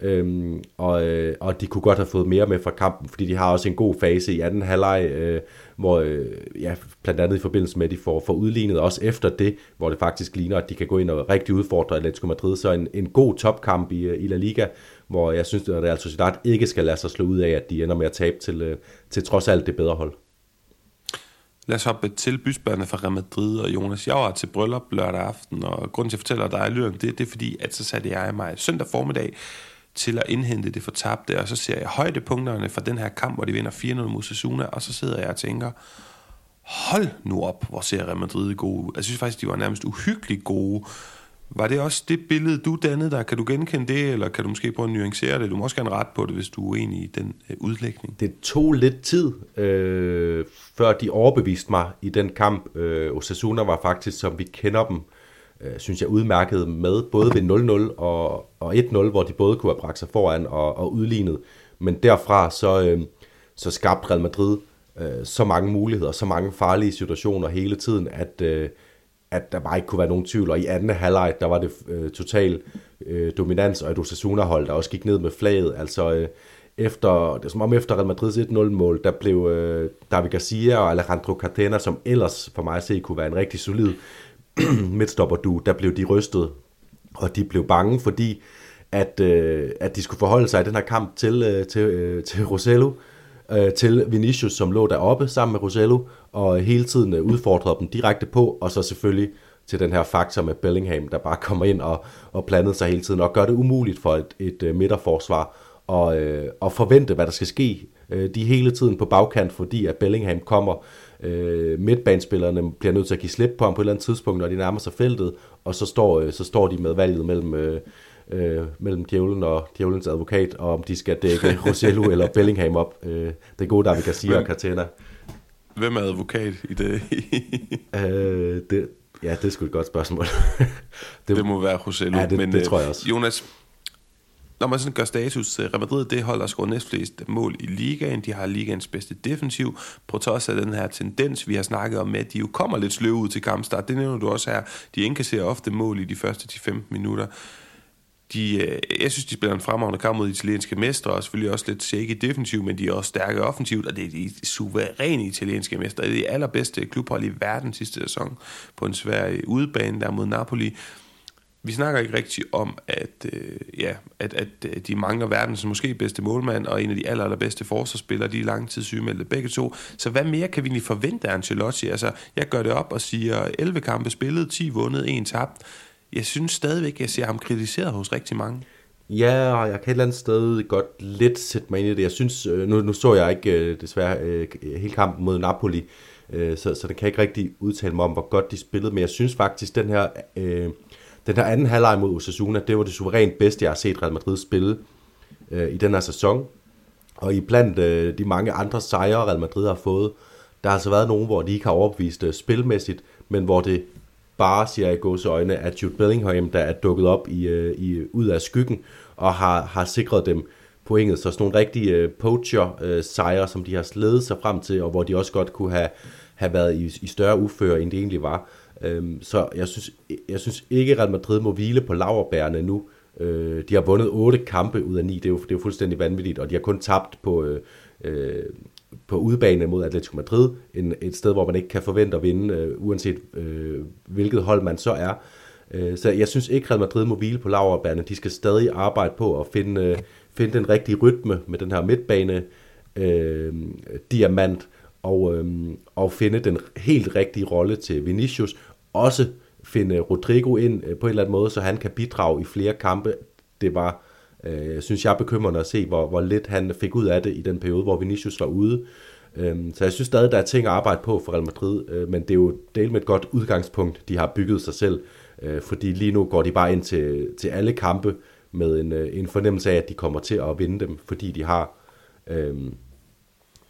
øhm, og, øh, og de kunne godt have fået mere med fra kampen, fordi de har også en god fase i anden halvleg, øh, hvor øh, ja, blandt andet i forbindelse med, at de får, får udlignet, også efter det, hvor det faktisk ligner, at de kan gå ind og rigtig udfordre Atletico Madrid. Så en, en god topkamp i, i La Liga, hvor jeg synes, at Real Sociedad ikke skal lade sig slå ud af, at de ender med at tabe til, til trods alt det bedre hold. Lad os hoppe til bysbørnene fra Real Madrid og Jonas. Jeg var til bryllup lørdag aften, og grunden til, at jeg fortæller dig lidt om det, det er fordi, at så satte jeg mig søndag formiddag til at indhente det fortabte, og så ser jeg højdepunkterne fra den her kamp, hvor de vinder fire nul mod Osasuna, og så sidder jeg og tænker, hold nu op, hvor ser Real Madrid gode. Jeg synes faktisk, de var nærmest uhyggeligt gode. Var det også det billede, du dannede der? Kan du genkende det, eller kan du måske prøve at nuancere det? Du må også gerne rette på det, hvis du er uenig i den øh, udlægning. Det tog lidt tid, øh, før de overbeviste mig i den kamp. Øh, Osasuna var faktisk, som vi kender dem, synes jeg udmærket med, både ved nul nul og, og et nul, hvor de både kunne have bragt sig foran og, og udlignet. Men derfra så, øh, så skabte Real Madrid øh, så mange muligheder, så mange farlige situationer hele tiden, at, øh, at der bare ikke kunne være nogen tvivl. Og i anden halvleg, der var det øh, total øh, dominans, og et Osasuna-hold, der også gik ned med flaget. Altså øh, efter, det er som om efter Real Madrids et nul mål, der blev øh, David Garcia og Alejandro Cardena, som ellers for mig at se kunne være en rigtig solid midtstopper du, der blev de rystet, og de blev bange, fordi at, øh, at de skulle forholde sig i den her kamp til, øh, til, øh, til Rosello, øh, til Vinicius, som lå deroppe sammen med Rosello, og hele tiden udfordrede dem direkte på, og så selvfølgelig til den her faktor med Bellingham, der bare kommer ind og, og blandede sig hele tiden, og gør det umuligt for et, et, et midterforsvar og, øh, at forvente, hvad der skal ske. De er hele tiden på bagkant, fordi at Bellingham kommer. Øh, midtbanespillerne bliver nødt til at give slip på ham på et eller andet tidspunkt, når de nærmer sig feltet, og så står, øh, så står de med valget mellem, øh, øh, mellem djævlen og djævlens advokat, og om de skal dække Rosello eller Bellingham op. Øh, det gode, der vi kan sige, og Cardena. Hvem er advokat i det? øh, det ja, det er sgu et godt spørgsmål. det, det må være Rosello. Ja, det, men, det tror jeg også. Jonas, når man sådan gør status, Real Madrid, det holder scoret næstflest mål i ligaen. De har ligaens bedste defensiv. På trods af den her tendens, vi har snakket om, med, at de jo kommer lidt sløve ud til kampstart. Det nævner du også her. De indkasserer ofte mål i de første ti til femten minutter. De, jeg synes, de spiller en fremragende kamp mod de italienske mestre, og selvfølgelig også lidt shaky defensivt, men de er også stærke offensivt, og det er de suveræne italienske mestre. Det er de allerbedste klubhold i verden sidste sæson på en svær udebane der mod Napoli. Vi snakker ikke rigtig om, at, øh, ja, at, at de mangler verdens måske bedste målmand, og en af de aller, allerbedste forsvarsspillere, de er lang tid sygemeldte begge to. Så hvad mere kan vi egentlig forvente af Ancelotti? Altså, jeg gør det op og siger, elleve kampe spillet, ti vundet, en tabt. Jeg synes stadigvæk, jeg ser ham kritiseret hos rigtig mange. Ja, og jeg kan et eller andet sted godt lidt sætte mig ind i det. Jeg synes, nu, nu så jeg ikke desværre hele kampen mod Napoli, så, så den kan jeg ikke rigtig udtale mig om, hvor godt de spillede, men jeg synes faktisk, den her... Øh, Den her anden halvleg mod Osasuna, det var det suverænt bedste, jeg har set Real Madrid spille øh, i den her sæson. Og i blandt øh, de mange andre sejre, Real Madrid har fået, der har altså været nogen, hvor de ikke har overbevist øh, spilmæssigt, men hvor det bare, siger jeg i gåseøjne, at Jude Bellingham, der er dukket op i, øh, i, ud af skyggen, og har, har sikret dem pointet. Så sådan nogle rigtige øh, poacher-sejre, øh, som de har slædet sig frem til, og hvor de også godt kunne have, have været i, i større uføre, end det egentlig var. Så jeg synes, jeg synes ikke, at Real Madrid må hvile på laurbærrene nu. De har vundet otte kampe ud af ni, det er jo, det er jo fuldstændig vanvittigt, og de har kun tabt på, øh, på udebane mod Atlético Madrid, et sted, hvor man ikke kan forvente at vinde, øh, uanset øh, hvilket hold man så er. Så jeg synes ikke, at Real Madrid må hvile på laurbærrene. De skal stadig arbejde på at finde, øh, finde den rigtige rytme med den her midtbane øh, diamant, og, øh, og finde den helt rigtige rolle til Vinicius, også finde Rodrigo ind på en eller anden måde, så han kan bidrage i flere kampe. Det var, øh, synes jeg, bekymrende at se, hvor, hvor lidt han fik ud af det i den periode, hvor Vinicius var ude. Øh, så jeg synes stadig, der er ting at arbejde på for Real Madrid, øh, men det er jo delt med et godt udgangspunkt, de har bygget sig selv, øh, fordi lige nu går de bare ind til, til alle kampe med en, øh, en fornemmelse af, at de kommer til at vinde dem, fordi de har... Øh,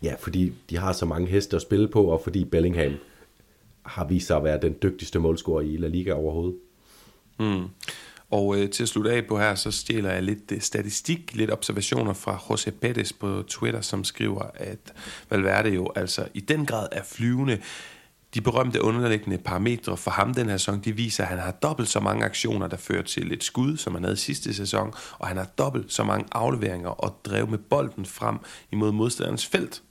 Ja, fordi de har så mange heste at spille på, og fordi Bellingham har vist sig at være den dygtigste målscorer i La Liga overhovedet. Mm. Og øh, til at slutte af på her, så stjæler jeg lidt øh, statistik, lidt observationer fra José Pérez på Twitter, som skriver, at Valverde jo altså i den grad er flyvende. De berømte underliggende parametre for ham den her sæson, de viser, at han har dobbelt så mange aktioner, der fører til et skud, som han havde sidste sæson, og han har dobbelt så mange afleveringer og drev med bolden frem imod modstanderens felt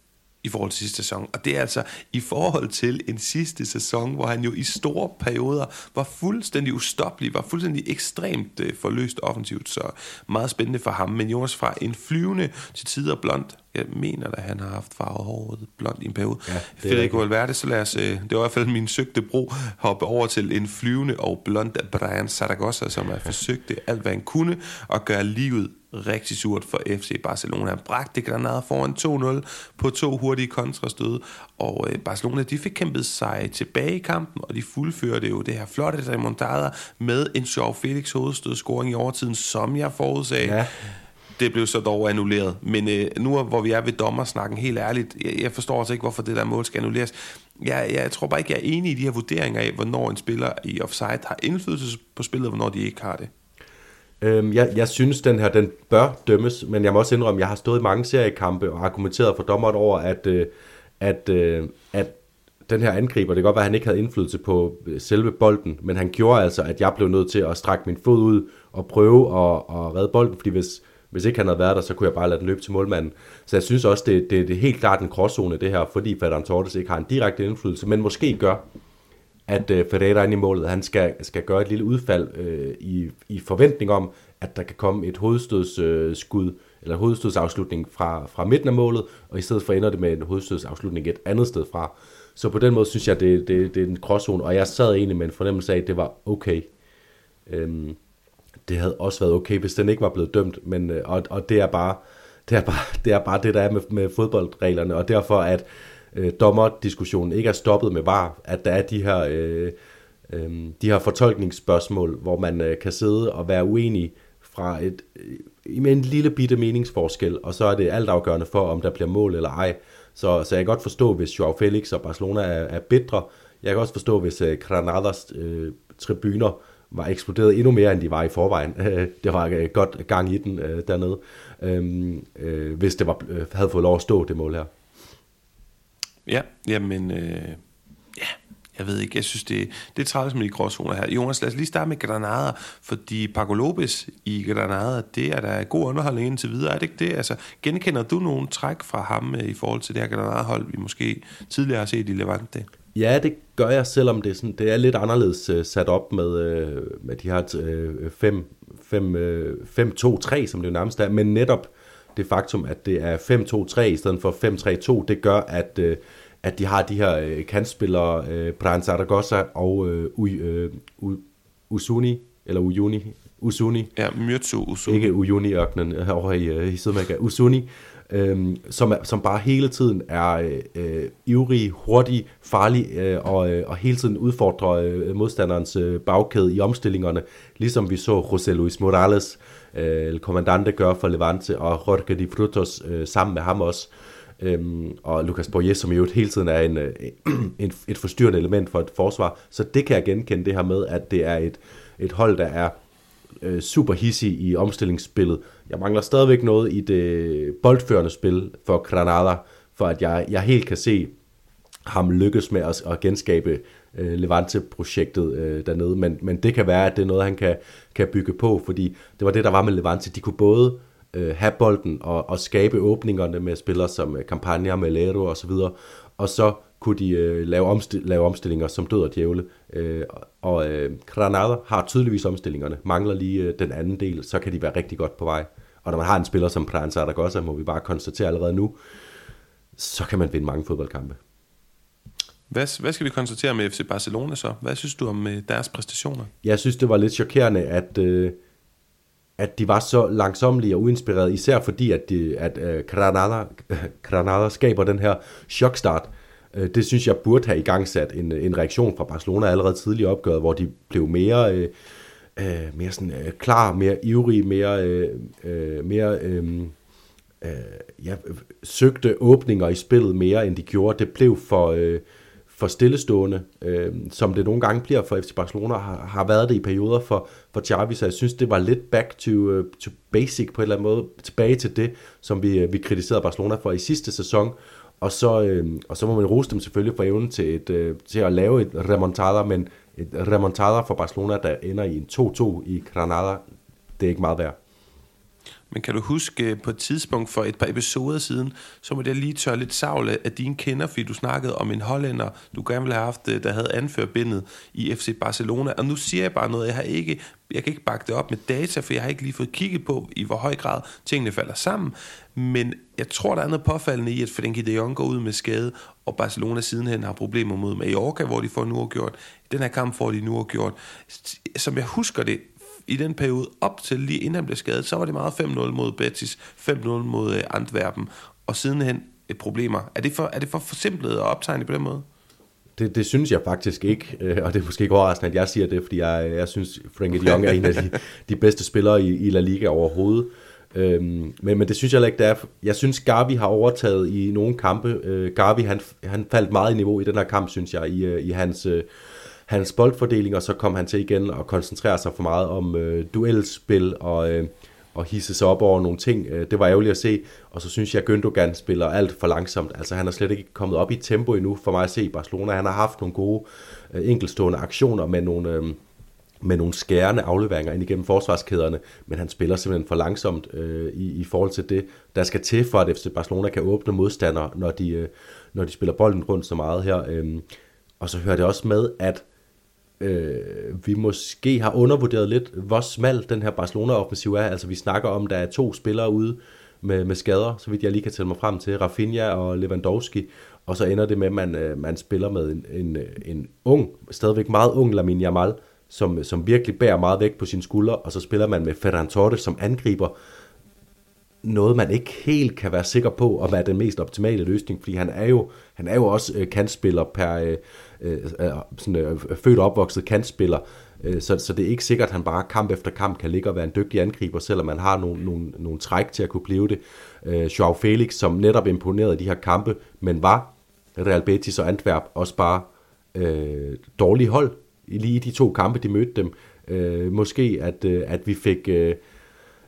i forhold til sidste sæson. Og det er altså i forhold til en sidste sæson, hvor han jo i store perioder var fuldstændig ustoppelig, var fuldstændig ekstremt forløst offensivt, så meget spændende for ham. Men Jonas, fra en flyvende til tider blond, jeg mener da, han har haft farvet håret blond i en periode. Ja, Federico Valverde, så lad os, det var i hvert fald min søgte bro, hoppe over til en flyvende og blond Bryan Zaragoza, som har forsøgt alt, hvad han kunne, og gøre livet rigtig surt for F C Barcelona. Han bragte Granada foran to nul på to hurtige kontrastød, og Barcelona, de fik kæmpet sig tilbage i kampen, og de fuldførte jo det her flotte remontada med en sjov Felix hovedstødscoring i overtiden, som jeg forudsagde. Ja. Det blev så dog annulleret. Men øh, nu, hvor vi er ved dommersnakken, helt ærligt, jeg, jeg forstår altså ikke, hvorfor det der mål skal annulleres. Jeg, jeg tror bare ikke, jeg er enig i de her vurderinger af, hvornår en spiller i offside har indflydelse på spillet, og hvornår de ikke har det. Øhm, jeg, jeg synes, den her, den bør dømmes, men jeg må også indrømme, at jeg har stået i mange seriekampe og argumenteret for dommeren over, at, øh, at, øh, at den her angriber, det kan godt være, at han ikke havde indflydelse på selve bolden, men han gjorde altså, at jeg blev nødt til at strække min fod ud og prøve at, at redde bolden, fordi hvis Hvis ikke han havde været der, så kunne jeg bare lade den løbe til målmanden. Så jeg synes også, det, det, det er helt klart en gråzone, det her, fordi Ferran Torres ikke har en direkte indflydelse, men måske gør, at øh, Ferreira inde i målet, han skal, skal gøre et lille udfald øh, i, i forventning om, at der kan komme et hovedstødsskud, øh, eller hovedstødsafslutning fra, fra midten af målet, og i stedet for ender det med en hovedstødsafslutning et andet sted fra. Så på den måde synes jeg, det, det, det er en gråzone, og jeg sad egentlig med en fornemmelse af, at det var okay. Øhm. Det havde også været okay, hvis den ikke var blevet dømt, men og, og det er bare det er bare det er bare det der er med, med fodboldreglerne, og derfor at øh, dommerdiskussionen ikke er stoppet med V A R, at der er de her øh, øh, de her fortolkningsspørgsmål, hvor man øh, kan sidde og være uenig fra et øh, med en lille bitte meningsforskel, og så er det altafgørende for, om der bliver mål eller ej. Så så jeg kan godt forstå, hvis Joao Felix og Barcelona er, er bitre. Jeg kan også forstå, hvis øh, Granadas øh, tribuner var eksploderet endnu mere, end de var i forvejen. Det var godt gang i den dernede, hvis det var, havde fået lov at stå, det mål her. Ja, jamen, øh, ja, jeg ved ikke, jeg synes, det, det er træls med de gråzoner her. Jonas, lad os lige starte med Granada, fordi Paco Lopez i Granada, det er der god underholdning indtil videre, er det ikke det? Altså, genkender du nogle træk fra ham øh, i forhold til det her Granada-hold, vi måske tidligere har set i Levante? Ja, det gør jeg, selvom det er, sådan, det er lidt anderledes øh, sat op med, øh, med de her fem to tre, som det jo nærmest er, men netop det faktum, at det er fem to tre i stedet for fem tre to, det gør, at, øh, at de har de her øh, kantspillere, øh, Bryan Zaragoza og øh, u, øh, u, Usuni, eller Uyuni, Usuni. Ja, Myrtu Usuni. Ikke Uyuni-ørkenen herovre i, øh, i Sydamerika. Usuni, øh, som, som bare hele tiden er øh, ivrig, hurtig, farlig, øh, og, øh, og hele tiden udfordrer øh, modstanderens øh, bagkæde i omstillingerne, ligesom vi så José Luis Morales, El Comandante gør for Levante, og Jorge Di Frutos øh, sammen med ham også, øhm, og Lucas Boyes, som jo hele tiden er en, øh, en, et forstyrrende element for et forsvar, så det kan jeg genkende det her med, at det er et, et hold, der er øh, super hissig i omstillingsspillet. Jeg mangler stadigvæk noget i det boldførende spil for Granada, for at jeg, jeg helt kan se ham lykkes med at, at genskabe øh, Levante-projektet øh, dernede, men, men det kan være, at det er noget, han kan, kan bygge på, fordi det var det, der var med Levante. De kunne både øh, have bolden og, og skabe åbningerne med spillere som Campania, Melero og så videre, og så kunne de øh, lave, omstil- lave omstillinger som død og djævle, øh, og øh, Granada har tydeligvis omstillingerne, mangler lige øh, den anden del, så kan de være rigtig godt på vej, og når man har en spiller som Bryan Zaragoza, må vi bare konstatere allerede nu, så kan man vinde mange fodboldkampe. Hvad, hvad skal vi konstatere med F C Barcelona så? Hvad synes du om deres præstationer? Jeg synes, det var lidt chokerende, at, øh, at de var så langsomlige og uinspirerede, især fordi, at, de, at øh, Granada, Granada skaber den her chokstart. Det synes jeg burde have igangsat en, en reaktion fra Barcelona allerede tidligt opgøret, hvor de blev mere, øh, mere sådan, øh, klar, mere ivrige, mere... Øh, mere øh, Øh, jeg søgte åbninger i spillet mere, end de gjorde. Det blev for, øh, for stillestående, øh, som det nogle gange bliver for F C Barcelona, har, har været det i perioder for, for Xavi, så jeg synes, det var lidt back to, uh, to basic på en eller anden måde, tilbage til det, som vi, vi kritiserede Barcelona for i sidste sæson, og så, øh, og så må man rose dem selvfølgelig for evnen til, et, øh, til at lave et remontada, men et remontada for Barcelona, der ender i en to to i Granada, det er ikke meget værd. Men kan du huske på et tidspunkt for et par episoder siden, så må jeg lige tørre lidt savle af dine kender, fordi du snakkede om en hollænder, du gerne ville have haft, der havde anførbindet i F C Barcelona. Og nu siger jeg bare noget, jeg har ikke, jeg kan ikke bakke det op med data, for jeg har ikke lige fået kigget på, i hvor høj grad tingene falder sammen. Men jeg tror, der er noget påfaldende i, at Frenkie de Jong går ud med skade, og Barcelona sidenhen har problemer mod Mallorca, hvor de får en uafgjort. Den her kamp får de nu uafgjort. Som jeg husker det, i den periode op til lige inden han blev skadet, så var det meget fem nul mod Betis, fem nul mod Antwerpen, og sidenhen et problemer. Er det for, er det for forsimplet og optegnet på den måde? Det, det synes jeg faktisk ikke, og det er måske ikke overraskende, at jeg siger det, fordi jeg, jeg synes, Frenkie de Jong er en af de, de bedste spillere i, i La Liga overhovedet. Øhm, men, men det synes jeg heller ikke, det er. Jeg synes, Gavi har overtaget i nogle kampe. Øh, Gavi, han, han faldt meget i niveau i den her kamp, synes jeg, i, i hans... Øh, hans boldfordeling, og så kom han til igen og koncentrerer sig for meget om øh, duelspil og, øh, og hisse sig op over nogle ting. Det var ærgerligt at se, og så synes jeg, Gündogan spiller alt for langsomt. Altså han er slet ikke kommet op i tempo endnu for mig at se i Barcelona. Han har haft nogle gode øh, enkeltstående aktioner med nogle, øh, med nogle skærende afleveringer ind igennem forsvarskæderne, men han spiller simpelthen for langsomt øh, i, i forhold til det, der skal til for, at F C Barcelona kan åbne modstandere, når de, øh, når de spiller bolden rundt så meget her. Øh. Og så hører det også med, at Øh, vi måske har undervurderet lidt, hvor smal den her Barcelona-offensiv er. Altså vi snakker om, der er to spillere ude med, med skader, så vidt jeg lige kan tælle mig frem til, Rafinha og Lewandowski, og så ender det med, at man, man spiller med en, en, en ung, stadigvæk meget ung Lamine Yamal, som, som virkelig bærer meget vægt på sine skuldre, og så spiller man med Ferran Torres som angriber. Noget, man ikke helt kan være sikker på, og være den mest optimale løsning, fordi han er jo, han er jo også øh, kantspiller per... Øh, Sådan, øh, født og opvokset kantspiller, øh, så, så det er ikke sikkert, at han bare kamp efter kamp kan ligge og være en dygtig angriber, selvom man har nogle, nogle, nogle træk til at kunne blive det. Øh, Joao Felix, som netop imponerede de her kampe, men var Real Betis og Antwerp også bare øh, dårlige hold lige i de to kampe, de mødte dem. Øh, måske at, øh, at vi fik... Øh,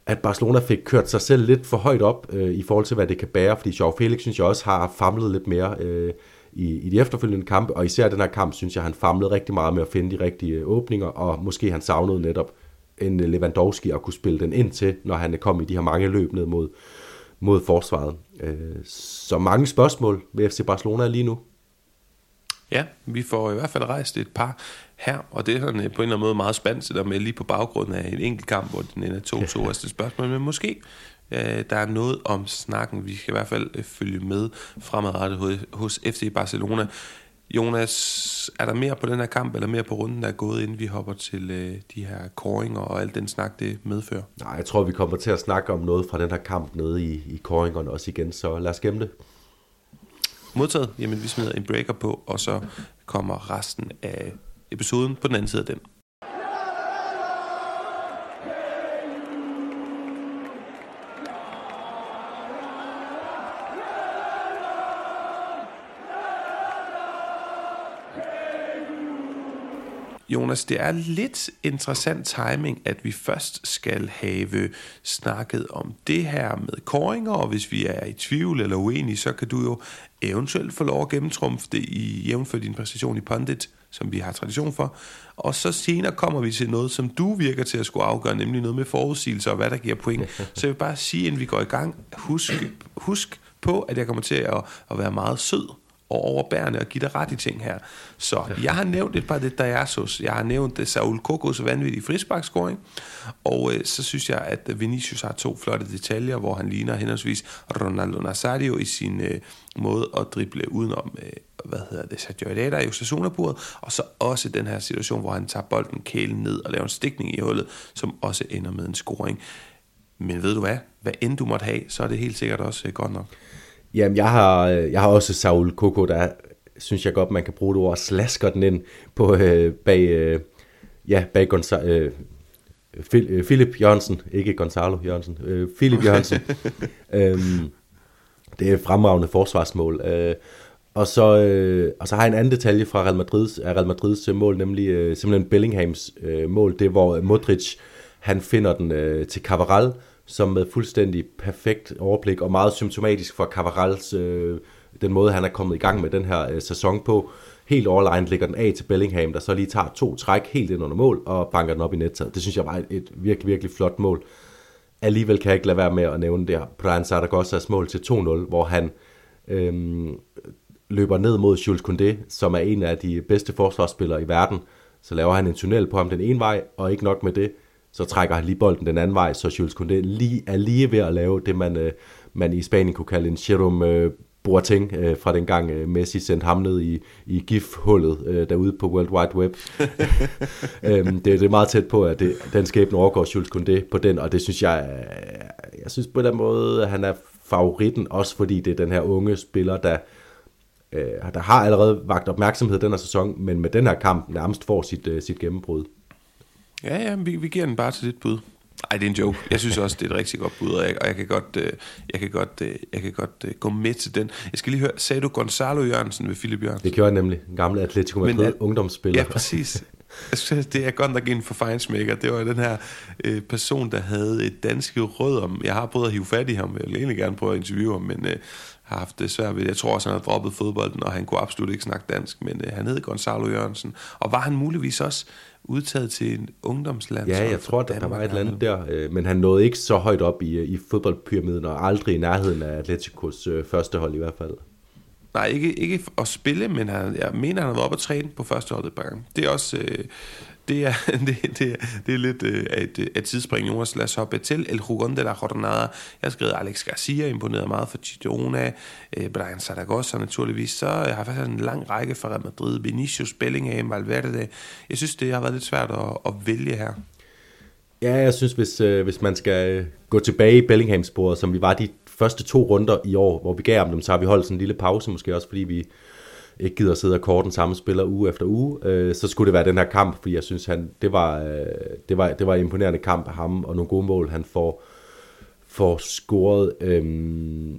at Barcelona fik kørt sig selv lidt for højt op øh, i forhold til, hvad det kan bære, fordi Joao Felix, synes jeg også, har famlet lidt mere øh, i, i de efterfølgende kampe, og især den her kamp, synes jeg, han famlede rigtig meget med at finde de rigtige åbninger, og måske han savnede netop en Lewandowski at kunne spille den ind til, når han kom i de her mange løb ned mod, mod forsvaret. Øh, så mange spørgsmål ved F C Barcelona lige nu. Ja, vi får i hvert fald rejst et par her, og det er sådan på en eller anden måde meget spændende, der med lige på baggrund af en enkelt kamp, hvor den ender to-to, og det spørgsmål, men måske øh, der er noget om snakken, vi skal i hvert fald følge med fremadrettet hos F C Barcelona. Jonas, er der mere på den her kamp, eller mere på runden, der er gået, inden vi hopper til øh, de her kåringer og alt den snak, det medfører? Nej, jeg tror, vi kommer til at snakke om noget fra den her kamp nede i, i kåringerne også igen, så lad os gemme det. Modtaget, jamen vi smider en breaker på, og så kommer resten af episoden på den anden side af den. Jonas, det er lidt interessant timing, at vi først skal have snakket om det her med kåringer, og hvis vi er i tvivl eller uenige, så kan du jo eventuelt få lov at gennemtrumfe det i jævnfør din præstation i Pundit, som vi har tradition for. Og så senere kommer vi til noget, som du virker til at skulle afgøre, nemlig noget med forudsigelser og hvad der giver point. Så jeg vil bare sige, inden vi går i gang, husk, husk på, at jeg kommer til at, at være meget sød og overbærende og give dig ret i ting her. Så jeg har nævnt et par det Diasos, jeg har nævnt Saul Kokos vanvittige frisparkscoring, og øh, så synes jeg, at Vinicius har to flotte detaljer, hvor han ligner henholdsvis Ronaldo Nazario i sin øh, måde at drible udenom, øh, hvad hedder det, Sergio Herrera i Osasuna-buret, og så også den her situation, hvor han tager bolden kælen ned og laver en stikning i hullet, som også ender med en scoring. Men ved du hvad? Hvad end du måtte have, så er det helt sikkert også øh, godt nok. Jamen, jeg har, jeg har også Saul Coco, der synes jeg godt, man kan bruge det ord, slasker den ind på, øh, bag, øh, ja, bag Gonza- øh, Phil, øh, Philip Jørgensen, ikke Gonzalo Jørgensen, øh, Philip Jørgensen. øhm, det er et fremragende forsvarsmål. Øh, og, så, øh, og så har jeg en anden detalje fra Real Madrids, Real Madrids mål, nemlig øh, simpelthen Bellinghams øh, mål, det hvor Modric, han finder den øh, til Cavaral, som med fuldstændig perfekt overblik og meget symptomatisk for Cavarals, øh, den måde han er kommet i gang med den her øh, sæson på. Helt overlegnet ligger den af til Bellingham, der så lige tager to træk helt ind under mål og banker den op i nettet. Det synes jeg var et, et virkelig, virkelig flot mål. Alligevel kan jeg ikke lade være med at nævne det her Bryan Zaragozas mål til to-nul, hvor han øh, løber ned mod Jules Koundé, som er en af de bedste forsvarsspillere i verden. Så laver han en tunnel på ham den ene vej, og ikke nok med det, så trækker han lige bolden den anden vej, så Jules Koundé lige, er lige ved at lave det, man, man i Spanien kunne kalde en Jerome øh, Boateng, øh, fra dengang øh, Messi sendte ham ned i, i GIF-hullet øh, derude på World Wide Web. øhm, det, det er meget tæt på, at det, den skæbne overgår Jules Koundé på den, og det synes jeg, jeg synes på den måde, at han er favoritten, også fordi det er den her unge spiller, der, øh, der har allerede vakt opmærksomhed den her sæson, men med den her kamp nærmest får sit, øh, sit gennembrud. Ja, ja, vi, vi giver den bare til dit bud. Ej, det er en joke. Jeg synes også, det er et rigtig godt bud, og jeg, og jeg kan godt, øh, jeg kan godt, øh, jeg kan godt øh, gå med til den. Jeg skal lige høre, sagde du Gonzalo Jørgensen ved Philip Jørgensen? Det gjorde jeg nemlig, en gammel Atlético Madrid ungdomsspiller. Ja, præcis. Det er godt nok en forfejnsmækker. Det var jo den her øh, person, der havde et danske rødder. Jeg har prøvet at hive fat i ham, jeg vil egentlig gerne prøve at interviewe ham, men øh, har haft det svært ved det. Jeg tror også, han har droppet fodbolden, og han kunne absolut ikke snakke dansk, men øh, han hed Gonzalo Jørgensen. Og var han muligvis også udtaget til en ungdomslandshold? Ja, jeg tror, der, der var et eller andet der, øh, men han nåede ikke så højt op i, i fodboldpyramiden, og aldrig i nærheden af Atléticos øh, første hold i hvert fald. Nej, ikke, ikke at spille, men han, jeg mener, han har været oppe og træne på første holdet et par gange. Det er også... Øh, det, er, det, det, det er lidt øh, at, at tidsspring, Jonas. Lad os hoppe til El Jugón de la Jornada. Jeg har skrevet Alex Garcia, imponeret meget for Girona, øh, Bryan Zaragoza naturligvis. Så jeg har faktisk en lang række fra Real Madrid, Vinicius, Bellingham, Valverde. Jeg synes, det har været lidt svært at, at vælge her. Ja, jeg synes, hvis, øh, hvis man skal gå tilbage i Bellingham-sporet, som vi var de første to runder i år, hvor vi gav om dem, så har vi holdt sådan en lille pause, måske også fordi vi ikke gider at sidde og kåre den samme spiller uge efter uge, øh, så skulle det være den her kamp, fordi jeg synes, han, det, var, øh, det, var, det var en imponerende kamp af ham, og nogle gode mål, han får, får scoret. Øh,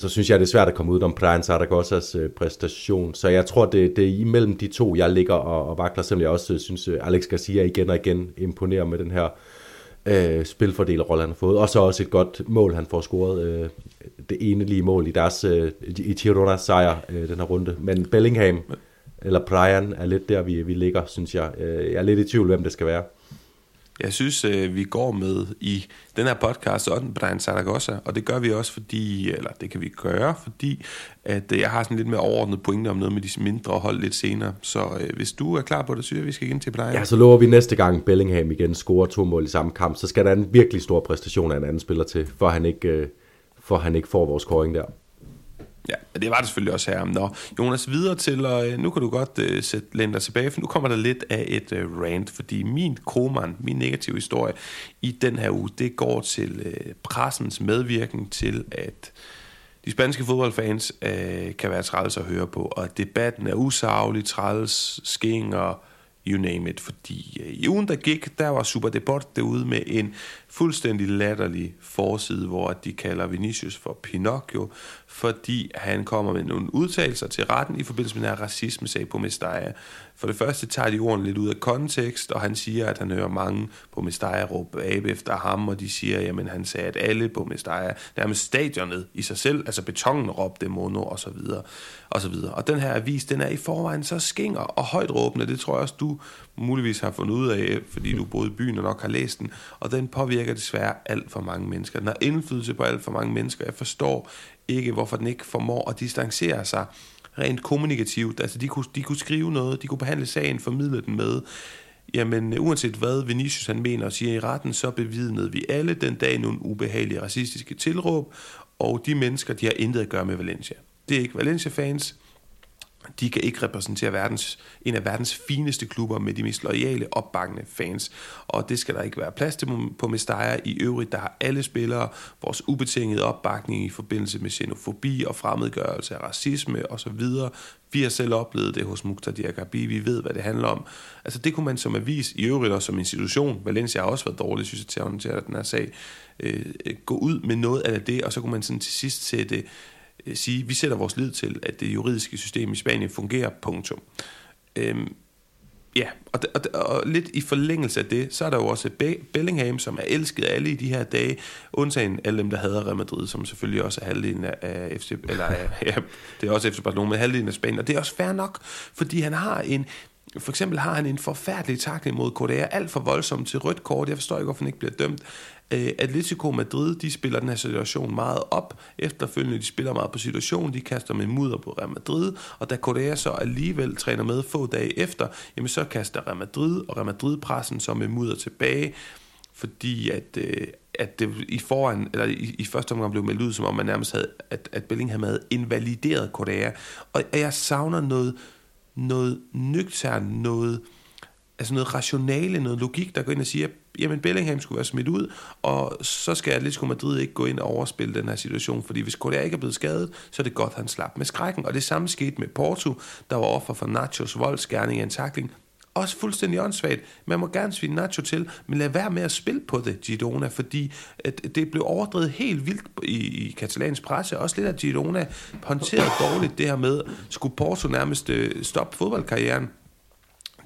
så synes jeg, det er svært at komme ud om Bryan Zaragozas øh, præstation. Så jeg tror, det, det er imellem de to, jeg ligger og, og vakler, selvom jeg også øh, synes, øh, Alex Garcia igen og igen imponerer med den her øh, spilfordelerrolle, han har fået. Og så også et godt mål, han får scoret. Øh, det ene lige mål i deres øh, i Gironas sejr, øh, den her runde. Men Bellingham, eller Bryan, er lidt der, vi, vi ligger, synes jeg. Øh, jeg er lidt i tvivl, hvem det skal være. Jeg synes, vi går med i den her podcast om Bryan Zaragoza, og det gør vi også, fordi, eller det kan vi gøre, fordi at jeg har sådan lidt mere overordnet pointe om noget med de mindre hold lidt senere. Så øh, hvis du er klar på det, synes jeg, vi skal ind til Bryan. Ja, så lover vi næste gang Bellingham igen scorer to mål i samme kamp, så skal der en virkelig stor præstation af en anden spiller til, for han ikke, øh, for han ikke får vores scoring der. Ja, det var det selvfølgelig også her. Nå, Jonas, videre til, og nu kan du godt uh, sætte, læne dig tilbage, for nu kommer der lidt af et uh, rant, fordi min kromand, min negative historie i den her uge, det går til uh, pressens medvirken til, at de spanske fodboldfans uh, kan være træls at høre på, og debatten er usaglig, træls, skænger, you name it, fordi uh, i ugen, der gik, der var Superdeport derude med en fuldstændig latterlig forside, hvor de kalder Vinicius for Pinocchio, fordi han kommer med nogle udtalelser til retten i forbindelse med den her racisme-sag på Mestalla. For det første tager de ordene lidt ud af kontekst, og han siger, at han hører mange på Mestalla råbe abe efter ham, og de siger, jamen han sagde, at alle på Mestalla, nærmest stadionet i sig selv, altså betongen råbte mono, og så videre, og så videre. Og den her avis, den er i forvejen så skinger og højt råbende, det tror jeg også, du muligvis har fundet ud af, fordi du boede i byen og nok har læst den, og den påvirker desværre alt for mange mennesker. Den har indflydelse på alt for mange mennesker. Jeg forstår ikke, hvorfor den ikke formår at distancere sig rent kommunikativt. Altså, de kunne, de kunne skrive noget, de kunne behandle sagen, formidle den med. Jamen, uanset hvad Vinicius han mener og siger i retten, så bevidnede vi alle den dag nogle ubehagelige racistiske tilråb, og de mennesker, de har intet at gøre med Valencia. Det er ikke Valencia-fans. De kan ikke repræsentere verdens, en af verdens fineste klubber med de mest loyale, opbakkende fans. Og det skal der ikke være plads til på Mestalla. I øvrigt, der har alle spillere vores ubetingede opbakning i forbindelse med xenofobi og fremmedgørelse af racisme osv. Vi har selv oplevet det hos Mukhtar Diakabi. Vi ved, hvad det handler om. Altså, det kunne man som avis, i øvrigt og som institution, Valencia har også været dårlig, synes jeg, til at håndtere den her sag, øh, gå ud med noget af det, og så kunne man sådan til sidst sætte... sige, vi sætter vores lid til, at det juridiske system i Spanien fungerer, punktum. Øhm, ja, og, og, og lidt i forlængelse af det, så er der jo også Be- Bellingham, som er elsket alle i de her dage, undtagen alle dem, der hader Real Madrid, som selvfølgelig også er halvdelen af F C, eller ja, det er også F C Barcelona, men halvdelen af Spanien, og det er også fair nok, fordi han har en, for eksempel har han en forfærdelig tackling mod Correa, alt for voldsom til rødt kort, jeg forstår ikke, hvorfor han ikke bliver dømt. Atlético Madrid, de spiller den her situation meget op. Efterfølgende, de spiller meget på situationen. De kaster med mudder på Real Madrid. Og da Correa så alligevel træner med få dage efter, jamen så kaster Real Madrid og Real Madrid-pressen så med mudder tilbage. Fordi at, at det i forvejen, eller i, i første omgang blev meldt ud, som om man nærmest havde, at, at Bellingham havde invalideret Correa. Og jeg savner noget, noget nøgternt, noget... altså noget rationale, noget logik, der går ind og siger, jamen Bellingham skulle være smidt ud, og så skal Atletico Madrid ikke gå ind og overspille den her situation, fordi hvis Correa ikke er blevet skadet, så er det godt, han slap med skrækken. Og det samme skete med Porto, der var offer for Nachos voldsgerning af en tackling. Også fuldstændig åndssvagt. Man må gerne svine Nacho til, men lad være med at spille på det, Girona, fordi at det blev overdrevet helt vildt i, i katalansk presse, også lidt af Girona håndterede dårligt det her med, skulle Porto nærmest øh, stoppe fodboldkarrieren.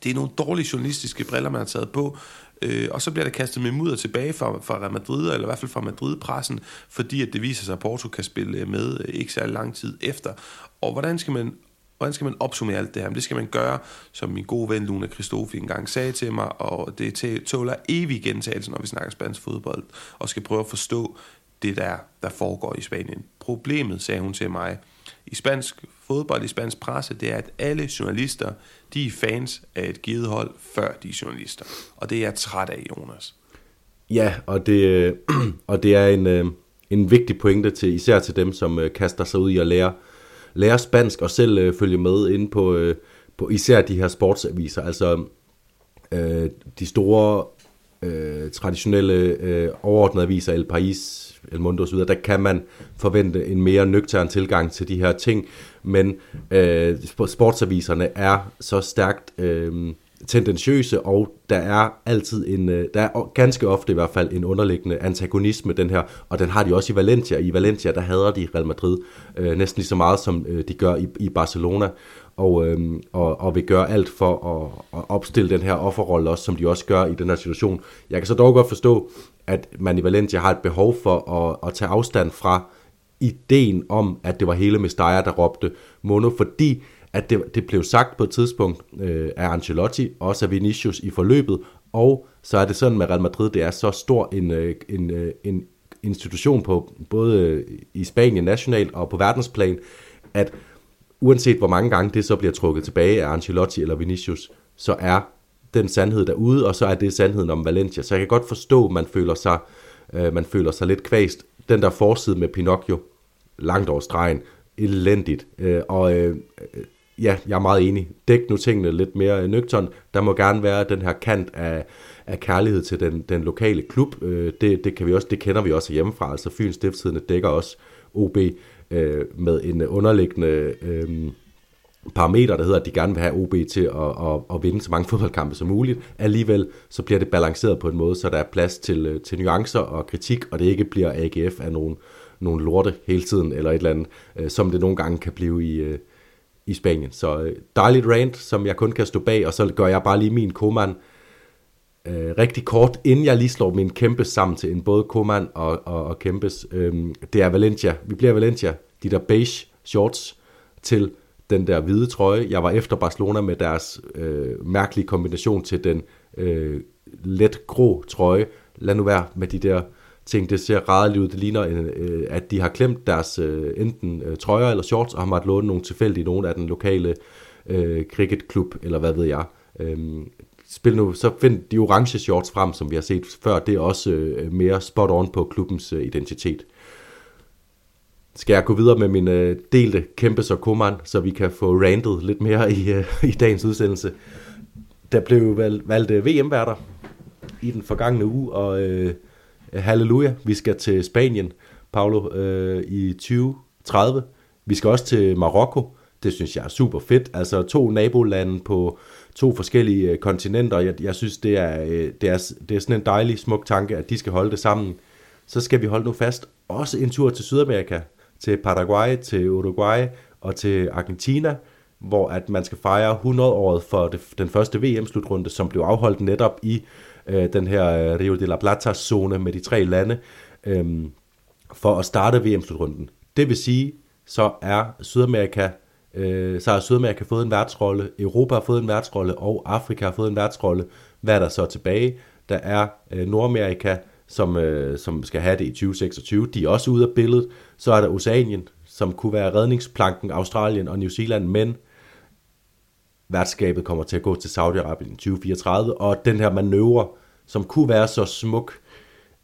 Det er nogle dårlige journalistiske briller, man har taget på, øh, og så bliver der kastet med mudder tilbage fra, fra Madrid, eller i hvert fald fra Madrid-pressen, fordi at det viser sig, at Porto kan spille med ikke så lang tid efter. Og hvordan skal man, hvordan skal man opsummere alt det her? Men det skal man gøre, som min gode ven Luna Christofi engang sagde til mig, og det tåler evig gentagelse, når vi snakker spansk fodbold, og skal prøve at forstå det, der, der foregår i Spanien. Problemet, sagde hun til mig, i spansk fodbold, i spansk presse, det er, at alle journalister, de er fans af et givet hold, før de er journalister. Og det er jeg træt af, Jonas. Ja, og det, og det er en, en vigtig pointe, til, især til dem, som kaster sig ud i at lære, lære spansk, og selv følge med inde på, på især de her sportsaviser. Altså de store, traditionelle, overordnede aviser, El País, El Mundo osv., der kan man forvente en mere nøgtern tilgang til de her ting, men øh, sportsaviserne er så stærkt øh, tendensiøse, og der er altid en, der er ganske ofte i hvert fald en underliggende antagonisme, den her, og den har de også i Valencia. I Valencia, der hader de Real Madrid øh, næsten lige så meget, som øh, de gør i, i Barcelona, og, øh, og, og vil gøre alt for at, at opstille den her offerrolle også, som de også gør i den her situation. Jeg kan så dog godt forstå, at man i Valencia har et behov for at, at tage afstand fra ideen om, at det var hele Mestalla, der råbte Mono, fordi at det, det blev sagt på et tidspunkt øh, af Ancelotti, også af Vinicius i forløbet, og så er det sådan med Real Madrid, det er så stor en, en, en institution på både i Spanien nationalt og på verdensplan, at uanset hvor mange gange det så bliver trukket tilbage af Ancelotti eller Vinicius, så er den sandhed derude, og så er det sandheden om Valencia. Så jeg kan godt forstå, at man føler sig, øh, man føler sig lidt kvæst. Den der forside med Pinocchio, langt over stregen, elendigt, øh, og øh, ja, jeg er meget enig. Dæk nu tingene lidt mere nøgtern. Der må gerne være den her kant af, af kærlighed til den, den lokale klub. Øh, det, det, kan vi også, det kender vi også hjemmefra. Altså Fyns Stiftstidende dækker også O B øh, med en underliggende øh, parameter, der hedder, at de gerne vil have O B til at, at, at vinde så mange fodboldkampe som muligt. Alligevel så bliver det balanceret på en måde, så der er plads til, til nuancer og kritik, og det ikke bliver A G F af nogen, nogen lorte hele tiden, eller et eller andet, øh, som det nogle gange kan blive i... Øh, i Spanien. Så dejligt rant, som jeg kun kan stå bag, og så gør jeg bare lige min Koeman øh, rigtig kort, inden jeg lige slår min Kempes sammen til en både Koeman og, og, og Kempes. Øhm, det er Valencia. Vi bliver Valencia. De der beige shorts til den der hvide trøje. Jeg var efter Barcelona med deres øh, mærkelige kombination til den øh, let grå trøje. Lad nu være med de der ting, det ser rædeligt ud. Det ligner, øh, at de har klemt deres øh, enten øh, trøjer eller shorts, og har måttet låne nogle tilfældige, nogle af den lokale øh, cricketklub, eller hvad ved jeg. Øhm, spil nu, så find de orange shorts frem, som vi har set før. Det er også øh, mere spot on på klubbens øh, identitet. Skal jeg gå videre med min øh, delte Kempes og Koeman, så vi kan få rantet lidt mere i, øh, i dagens udsendelse. Der blev valgt øh, V M-værter i den forgangne uge, og... Øh, halleluja, vi skal til Spanien, Paolo, øh, i tyve tredive. Vi skal også til Marokko. Det synes jeg er super fedt. Altså to nabolande på to forskellige kontinenter. Jeg, jeg synes, det er, det, er, det er sådan en dejlig, smuk tanke, at de skal holde det sammen. Så skal vi holde nu fast. Også en tur til Sydamerika, til Paraguay, til Uruguay og til Argentina, hvor at man skal fejre hundrede-året for det, den første V M-slutrunde, som blev afholdt netop i den her Rio de la Plata-zone med de tre lande, øhm, for at starte V M-slutrunden. Det vil sige, så er Sydamerika, øh, så har Sydamerika fået en værtsrolle, Europa har fået en værtsrolle, og Afrika har fået en værtsrolle. Hvad er der så tilbage? Der er øh, Nordamerika, som, øh, som skal have det i tyve seksogtyve. De er også ude af billedet. Så er der Oceanien, som kunne være redningsplanken, Australien og New Zealand, men værtskabet kommer til at gå til Saudi-Arabien i tyve fireogtredive, og den her manøvre, som kunne være så smuk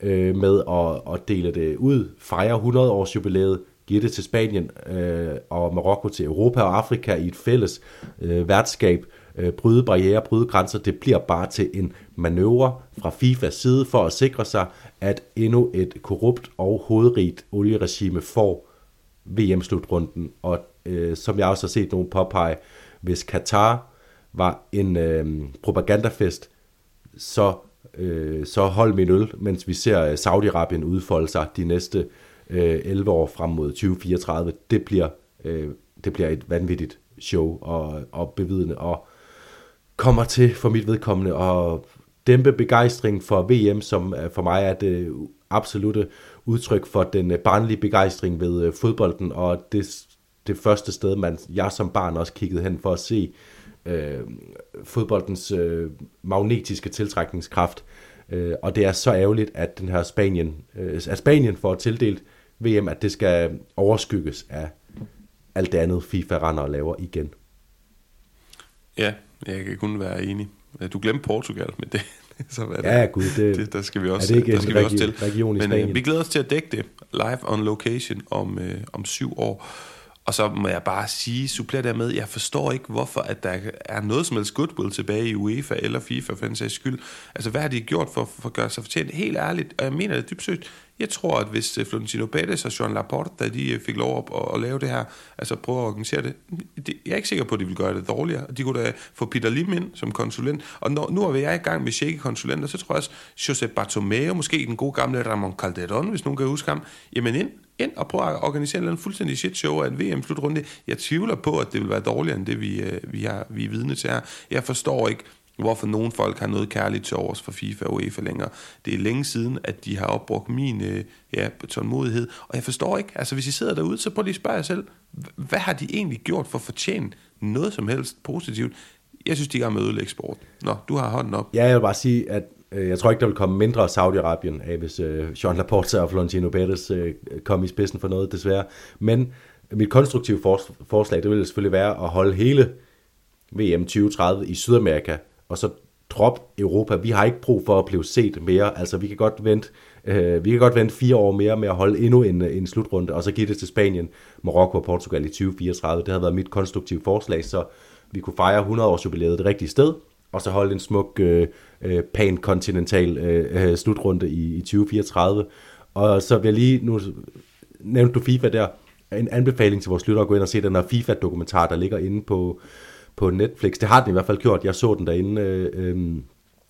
øh, med at, at dele det ud, fejre hundrede-års jubilæet, give det til Spanien øh, og Marokko, til Europa og Afrika i et fælles øh, værtskab, øh, bryde barrierer, bryde grænser, det bliver bare til en manøvre fra FIFAs side for at sikre sig, at endnu et korrupt og hovedrigt olieregime får V M-slutrunden, og øh, som jeg også har set nogen påpege, hvis Katar var en øh, propagandafest, så, øh, så hold min øl, mens vi ser Saudi-Arabien udfolde sig de næste øh, elleve år frem mod tyve fireogtredive. Det bliver, øh, det bliver et vanvittigt show og, og bevidende, og kommer til for mit vedkommende at dæmpe begejstring for V M, som for mig er det absolutte udtryk for den barnlige begejstring ved fodbolden, og det det første sted, man, jeg som barn også kiggede hen for at se øh, fodboldens øh, magnetiske tiltrækningskraft. Øh, og det er så ærgerligt, at den her Spanien, øh, at Spanien får tildelt V M, at det skal overskygges af alt det andet, FIFA render og laver igen. Ja, jeg kan kun være enig. Du glemte Portugal, men det, så er det, ja, gud, det, det der skal vi også, er det der skal vi også til. Men øh, vi glæder os til at dække det live on location om, øh, om syv år. Og så må jeg bare sige, supplerer dermed, jeg forstår ikke, hvorfor at der er noget som helst goodwill tilbage i UEFA eller FIFA, for den sags skyld. Altså, hvad har de gjort for, for at gøre sig fortjent? Helt ærligt, og jeg mener det dybt søgt, Jeg tror, at hvis Florentino Pérez og Joan Laporte, da de fik lov at, at lave det her, altså prøve at organisere det, det, jeg er ikke sikker på, at de vil gøre det dårligere. De kunne da få Peter Lim ind som konsulent. Og når, nu er jeg i gang med Sheik-konsulenter, så tror jeg også, Josep Bartomeu, måske den gode gamle Ramon Calderón, hvis nogen kan huske ham, jamen ind, ind og prøve at organisere en fuldstændig shitshow af en V M-slutrunde. Jeg tvivler på, at det vil være dårligere end det, vi, vi, har, vi er vidne til her. Jeg forstår ikke, hvorfor nogle folk har noget kærligt til overs for FIFA og UEFA længere. Det er længe siden, at de har opbrugt min ja, tålmodighed. Og jeg forstår ikke, altså hvis I sidder derude, så prøv lige at spørge jer selv, hvad har de egentlig gjort for at fortjene noget som helst positivt? Jeg synes, de er i gang med at ødelægge sporten. Nå, du har hånden op. Ja, jeg vil bare sige, at øh, jeg tror ikke, der vil komme mindre Saudi-Arabien af, hvis øh, Jean Laporte og Florentino Pérez øh, kom i spidsen for noget, desværre. Men mit konstruktive for- forslag, det ville selvfølgelig være at holde hele V M tyve tredive i Sydamerika, og så drop Europa. Vi har ikke brug for at blive set mere. Altså, vi kan godt vente, øh, vi kan godt vente fire år mere med at holde endnu en, en slutrunde, og så give det til Spanien, Marokko og Portugal i tyve fireogtredive. Det havde været mit konstruktive forslag, så vi kunne fejre hundrede års jubilæet det rigtige sted, og så holde en smuk øh, pan-kontinental øh, slutrunde i, i tyve fireogtredive. Og så vil jeg lige, nu nævnte du FIFA der, en anbefaling til vores lyttere at gå ind og se den her FIFA-dokumentar, der ligger inde på på Netflix. Det har den i hvert fald gjort. Jeg så den derinde, øh, øh,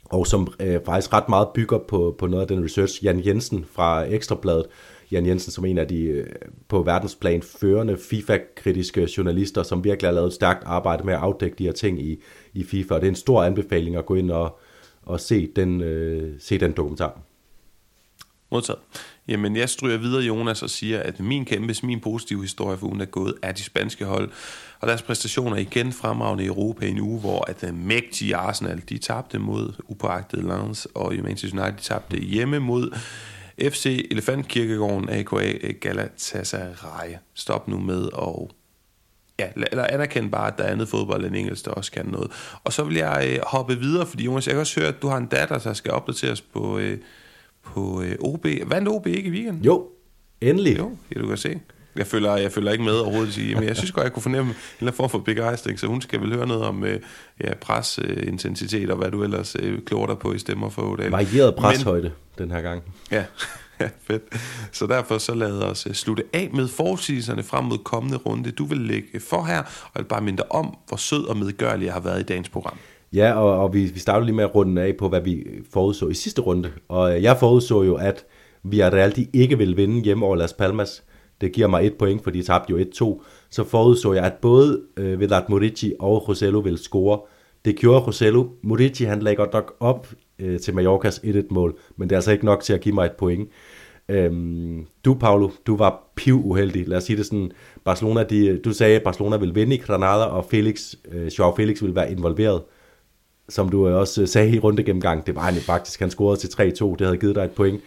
og som øh, faktisk ret meget bygger på, på noget af den research. Jan Jensen fra Ekstrabladet. Jan Jensen, som en af de øh, på verdensplan førende FIFA-kritiske journalister, som virkelig har lavet et stærkt arbejde med at afdække de her ting i, i FIFA. Og det er en stor anbefaling at gå ind og, og se, den, øh, se den dokumentar. Modtaget. Jamen, jeg stryger videre, Jonas, og siger, at min kæmpes, min positive historie for ugen er gået, er de spanske hold. Og deres præstationer igen fremragende i Europa i en uge, hvor at mægtige Arsenal, de tabte mod upåagtede Lens, og Manchester United, de tabte hjemme mod F C Elefantkirkegården, A K A Galatasaray. Stop nu med og ja, eller anerkend bare, at der er andet fodbold end engelsk, der også kan noget. Og så vil jeg øh, hoppe videre, fordi Jonas, jeg kan også høre, at du har en datter, der skal opdateres på... Øh, på O B. Vandt O B ikke i weekenden? Jo, endelig. Jo, ja, du kan se. Jeg føler, jeg føler ikke med overhovedet, men jeg synes godt, jeg kunne fornemme en eller anden form for begejstring, så hun skal vel høre noget om ja, pres, intensitet og hvad du ellers kloger dig på i stemmer for O B. Varieret preshøjde men, den her gang. Ja, ja, fedt. Så derfor så lad os slutte af med forudsigelserne frem mod kommende runde. Du vil lægge for her, og jeg vil bare minde dig om, hvor sød og medgørlig jeg har været i dagens program. Ja, og, og vi, vi starter lige med at runde af på, hvad vi forudså i sidste runde. Og jeg forudså jo, at Villarreal ikke ville vinde hjemme over Las Palmas. Det giver mig et point, for de tabte jo et to. Så forudså jeg, at både øh, Vedat Murici og Rosello ville score. Det gjorde Rosello. Murici, han lagde godt nok op øh, til Mallorcas et-et-mål, men det er altså ikke nok til at give mig et point. Øhm, du, Paolo, du var pivuheldig. Lad os sige det sådan. Barcelona, de, du sagde, at Barcelona ville vinde i Granada, og Felix, øh, Joao Felix ville være involveret. Som du også sagde i rundegennemgang, det var han faktisk, han scorede til tre to, det havde givet dig et point.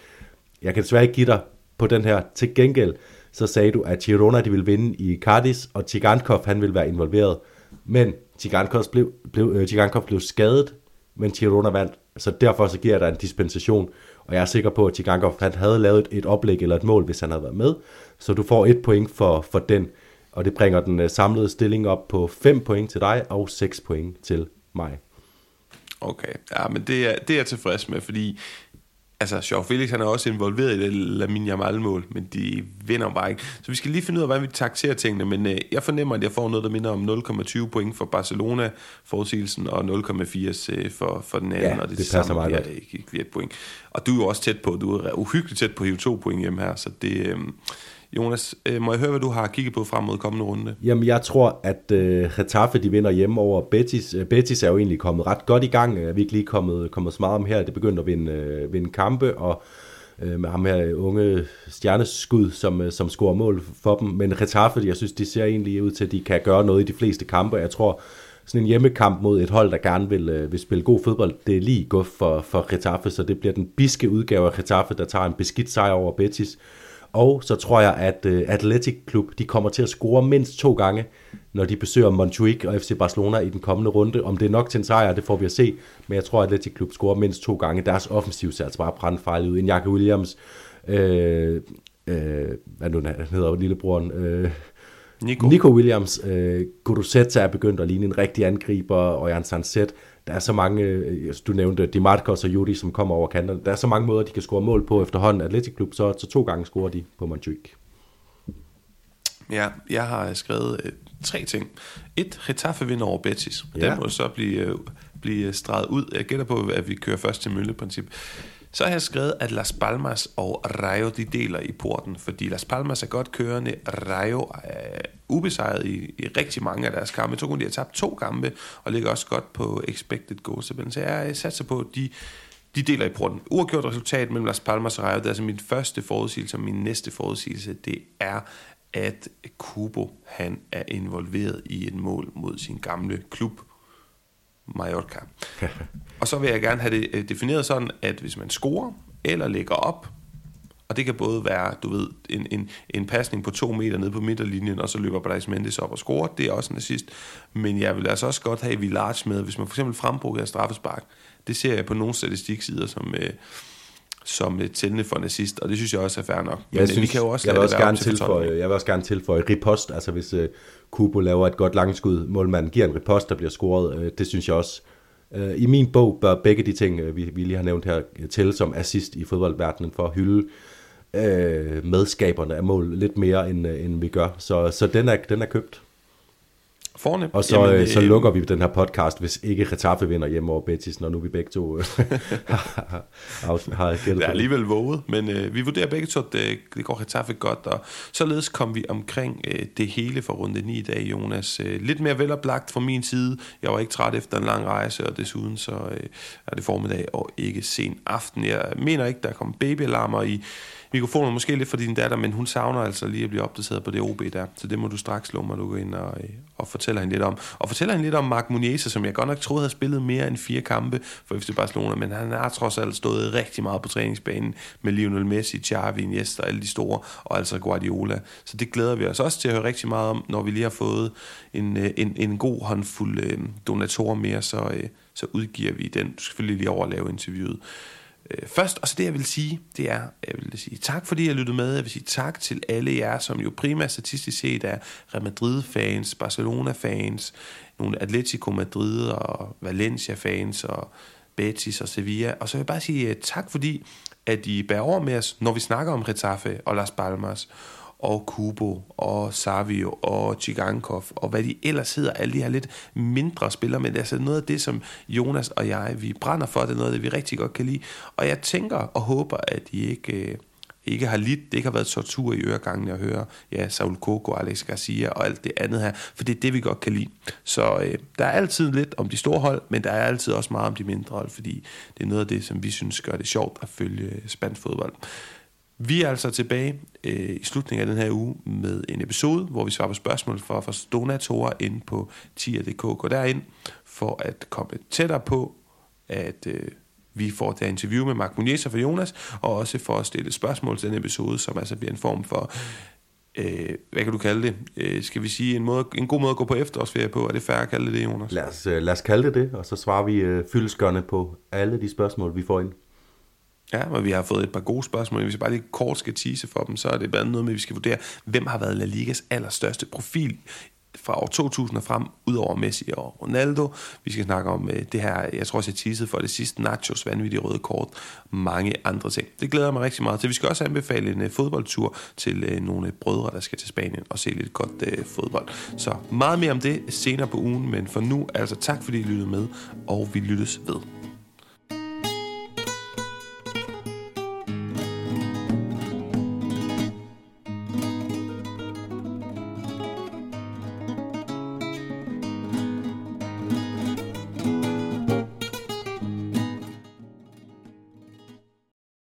Jeg kan desværre ikke give dig på den her. Til gengæld, så sagde du, at Girona de ville vinde i Cardis, og Tigankov, han ville være involveret. Men Tigankov blev, blev, Tigankov blev skadet, men Girona vandt, så derfor så giver der en dispensation. Og jeg er sikker på, at Tigankov, han havde lavet et oplæg eller et mål, hvis han havde været med. Så du får et point for, for den, og det bringer den samlede stilling op på fem point til dig, og seks point til mig. Okay, ja, men det er, det er jeg tilfreds med, fordi altså, Joao Felix, han er også involveret i det Lamine Yamal-mål, men de vinder bare ikke. Så vi skal lige finde ud af, hvordan vi takterer tingene, men øh, jeg fornemmer, at jeg får noget, der minder om nul komma tyve point for Barcelona-forudsigelsen, og nul komma firs øh, for, for den anden, ja, og det, det passer meget godt. Ikke et point. Og du er jo også tæt på, du er uhyggeligt tæt på at hive to point hjem her, så det... Øh, Jonas, øh, må jeg høre, hvad du har kigget på frem mod kommende runde? Jamen, jeg tror, at øh, Getafe, de vinder hjemme over Betis. Betis er jo egentlig kommet ret godt i gang. Vi er ikke lige kommet, kommet så meget om her. Det begyndte at vinde, øh, vinde kampe, og øh, med ham her unge stjerneskud, som, øh, som scorer mål for dem. Men Getafe, jeg synes, de ser egentlig ud til, at de kan gøre noget i de fleste kampe. Jeg tror, sådan en hjemmekamp mod et hold, der gerne vil, øh, vil spille god fodbold, det er lige guf for, for Getafe, så det bliver den biske udgave af Getafe, der tager en beskidt sejr over Betis. Og så tror jeg, at uh, Athletic Club, de kommer til at score mindst to gange, når de besøger Montjuic og F C Barcelona i den kommende runde. Om det er nok til en sejr, det får vi at se. Men jeg tror, at Athletic Club scorer mindst to gange. Deres offensiv ser altså bare brandfarlig ud. En Jack Williams, øh, øh, hvad nu han hedder, lillebroren, øh, Nico, Nico Williams, øh, Guruceta er begyndt at ligne en rigtig angriber, og Jan Sanzet. Der er så mange, du nævnte Di Marcos og Yuri, som kommer over kanterne. Der er så mange måder, de kan score mål på efterhånden. Athletic Club, så, så to gange scorer de på Montjuic. Ja, jeg har skrevet øh, tre ting. Et, Getafe vinder over Betis. Ja. Den må så blive, øh, blive streget ud. Jeg gætter på, at vi kører først til mølleprincip. Så har jeg skrevet, at Las Palmas og Rayo, de deler i porten, fordi Las Palmas er godt kørende. Rayo er ubesejret i, i rigtig mange af deres kampe. To kun de har tabt to kampe, og ligger også godt på expected goals. Så jeg satser på, at de, de deler i porten. Uafgjort resultat mellem Las Palmas og Rayo, det er altså min første forudsigelse, og min næste forudsigelse, det er, at Kubo, han er involveret i et mål mod sin gamle klub, Mallorca. Og så vil jeg gerne have det defineret sådan, at hvis man scorer eller lægger op, og det kan både være, du ved, en, en, en pasning på to meter nede på midterlinjen, og så løber Brais Mendes op og scorer, det er også en assist, men jeg vil altså også godt have Village med, hvis man for eksempel frembruger straffespark. Det ser jeg på nogle statistiksider, som... Øh, som tændende for en assist, og det synes jeg også er fair nok. Men jeg, synes, kan jo også jeg, vil også gerne tilføje, jeg vil også gerne tilføje ripost, altså hvis uh, Kubo laver et godt langskud, målmanden giver en ripost, der bliver scoret, uh, det synes jeg også. Uh, I min bog bør begge de ting, uh, vi, vi lige har nævnt her, tælle som assist i fodboldverdenen for at hylde uh, medskaberne af mål lidt mere, end, uh, end vi gør. Så, så den, er, den er købt. Forne. Og så, Jamen, øh, så lukker vi den her podcast, hvis ikke Getafe vinder hjemme over Betis, når nu vi begge to øh, har, har gældet. Det er alligevel våget, men øh, vi vurderer begge to, at det, det går Getafe godt, og således kom vi omkring øh, det hele for runde ni i dag, Jonas. Øh, lidt mere veloplagt fra min side. Jeg var ikke træt efter en lang rejse, og desuden så øh, er det formiddag og ikke sen aften. Jeg mener ikke, der er kommet babyalarmer i mikrofonen, måske lidt for din datter, men hun savner altså lige at blive opdateret på det O B der. Så det må du straks slå mig, du går ind og, og fortæller hende lidt om. Og fortæller hende lidt om Marc Muniesa, som jeg godt nok troede havde spillet mere end fire kampe for F C Barcelona, men han har trods alt stået rigtig meget på træningsbanen med Lionel Messi, Xavi, Iniesta og alle de store, og altså Guardiola. Så det glæder vi os også til at høre rigtig meget om, når vi lige har fået en, en, en god håndfuld donatorer mere, så, så udgiver vi den. Du skal selvfølgelig lige overlave interviewet først, og så det jeg vil sige, det er, jeg vil sige tak fordi jeg lyttede med, jeg vil sige tak til alle jer, som jo primært statistisk set er Real Madrid-fans, Barcelona-fans, nogle Atlético Madrid og Valencia-fans og Betis og Sevilla, og så vil jeg bare sige tak fordi, at I bærer over med os, når vi snakker om Getafe og Las Palmas og Kubo og Savio og Chigankov og hvad de ellers hedder, alle de her lidt mindre spillere, men det er altså noget af det, som Jonas og jeg, vi brænder for, det er noget af det, vi rigtig godt kan lide, og jeg tænker og håber, at I ikke, ikke har lidt, det ikke har været tortur i øregangene at høre, ja, Saul Coco, Alex Garcia og alt det andet her, for det er det, vi godt kan lide. Så øh, der er altid lidt om de store hold, men der er altid også meget om de mindre hold, fordi det er noget af det, som vi synes gør det sjovt at følge spansk fodbold. Vi er altså tilbage øh, i slutningen af den her uge med en episode, hvor vi svarer på spørgsmål fra, fra donatorer inde på tia punktum d k. Gå derind for at komme tættere på, at øh, vi får det interview med Marc Muniesa fra Jonas, og også for at stille spørgsmål til den episode, som altså bliver en form for, øh, hvad kan du kalde det? Øh, skal vi sige en, måde, en god måde at gå på efterårsferie på? Er det fair at kalde det, Jonas? Lad os, lad os kalde det det, og så svarer vi øh, fyldestgørende på alle de spørgsmål, vi får ind. Ja, men vi har fået et par gode spørgsmål. Hvis jeg bare lige kort skal tease for dem, så er det blandt andet noget med, at vi skal vurdere, hvem har været La Ligas allerstørste profil fra år to tusind og frem, udover Messi og Ronaldo. Vi skal snakke om det her, jeg tror også jeg teasede for det sidste, Nachos vanvittige røde kort, mange andre ting. Det glæder mig rigtig meget til. Vi skal også anbefale en fodboldtur til nogle brødre, der skal til Spanien og se lidt godt fodbold. Så meget mere om det senere på ugen, men for nu altså tak fordi I lyttede med, og vi lyttes ved.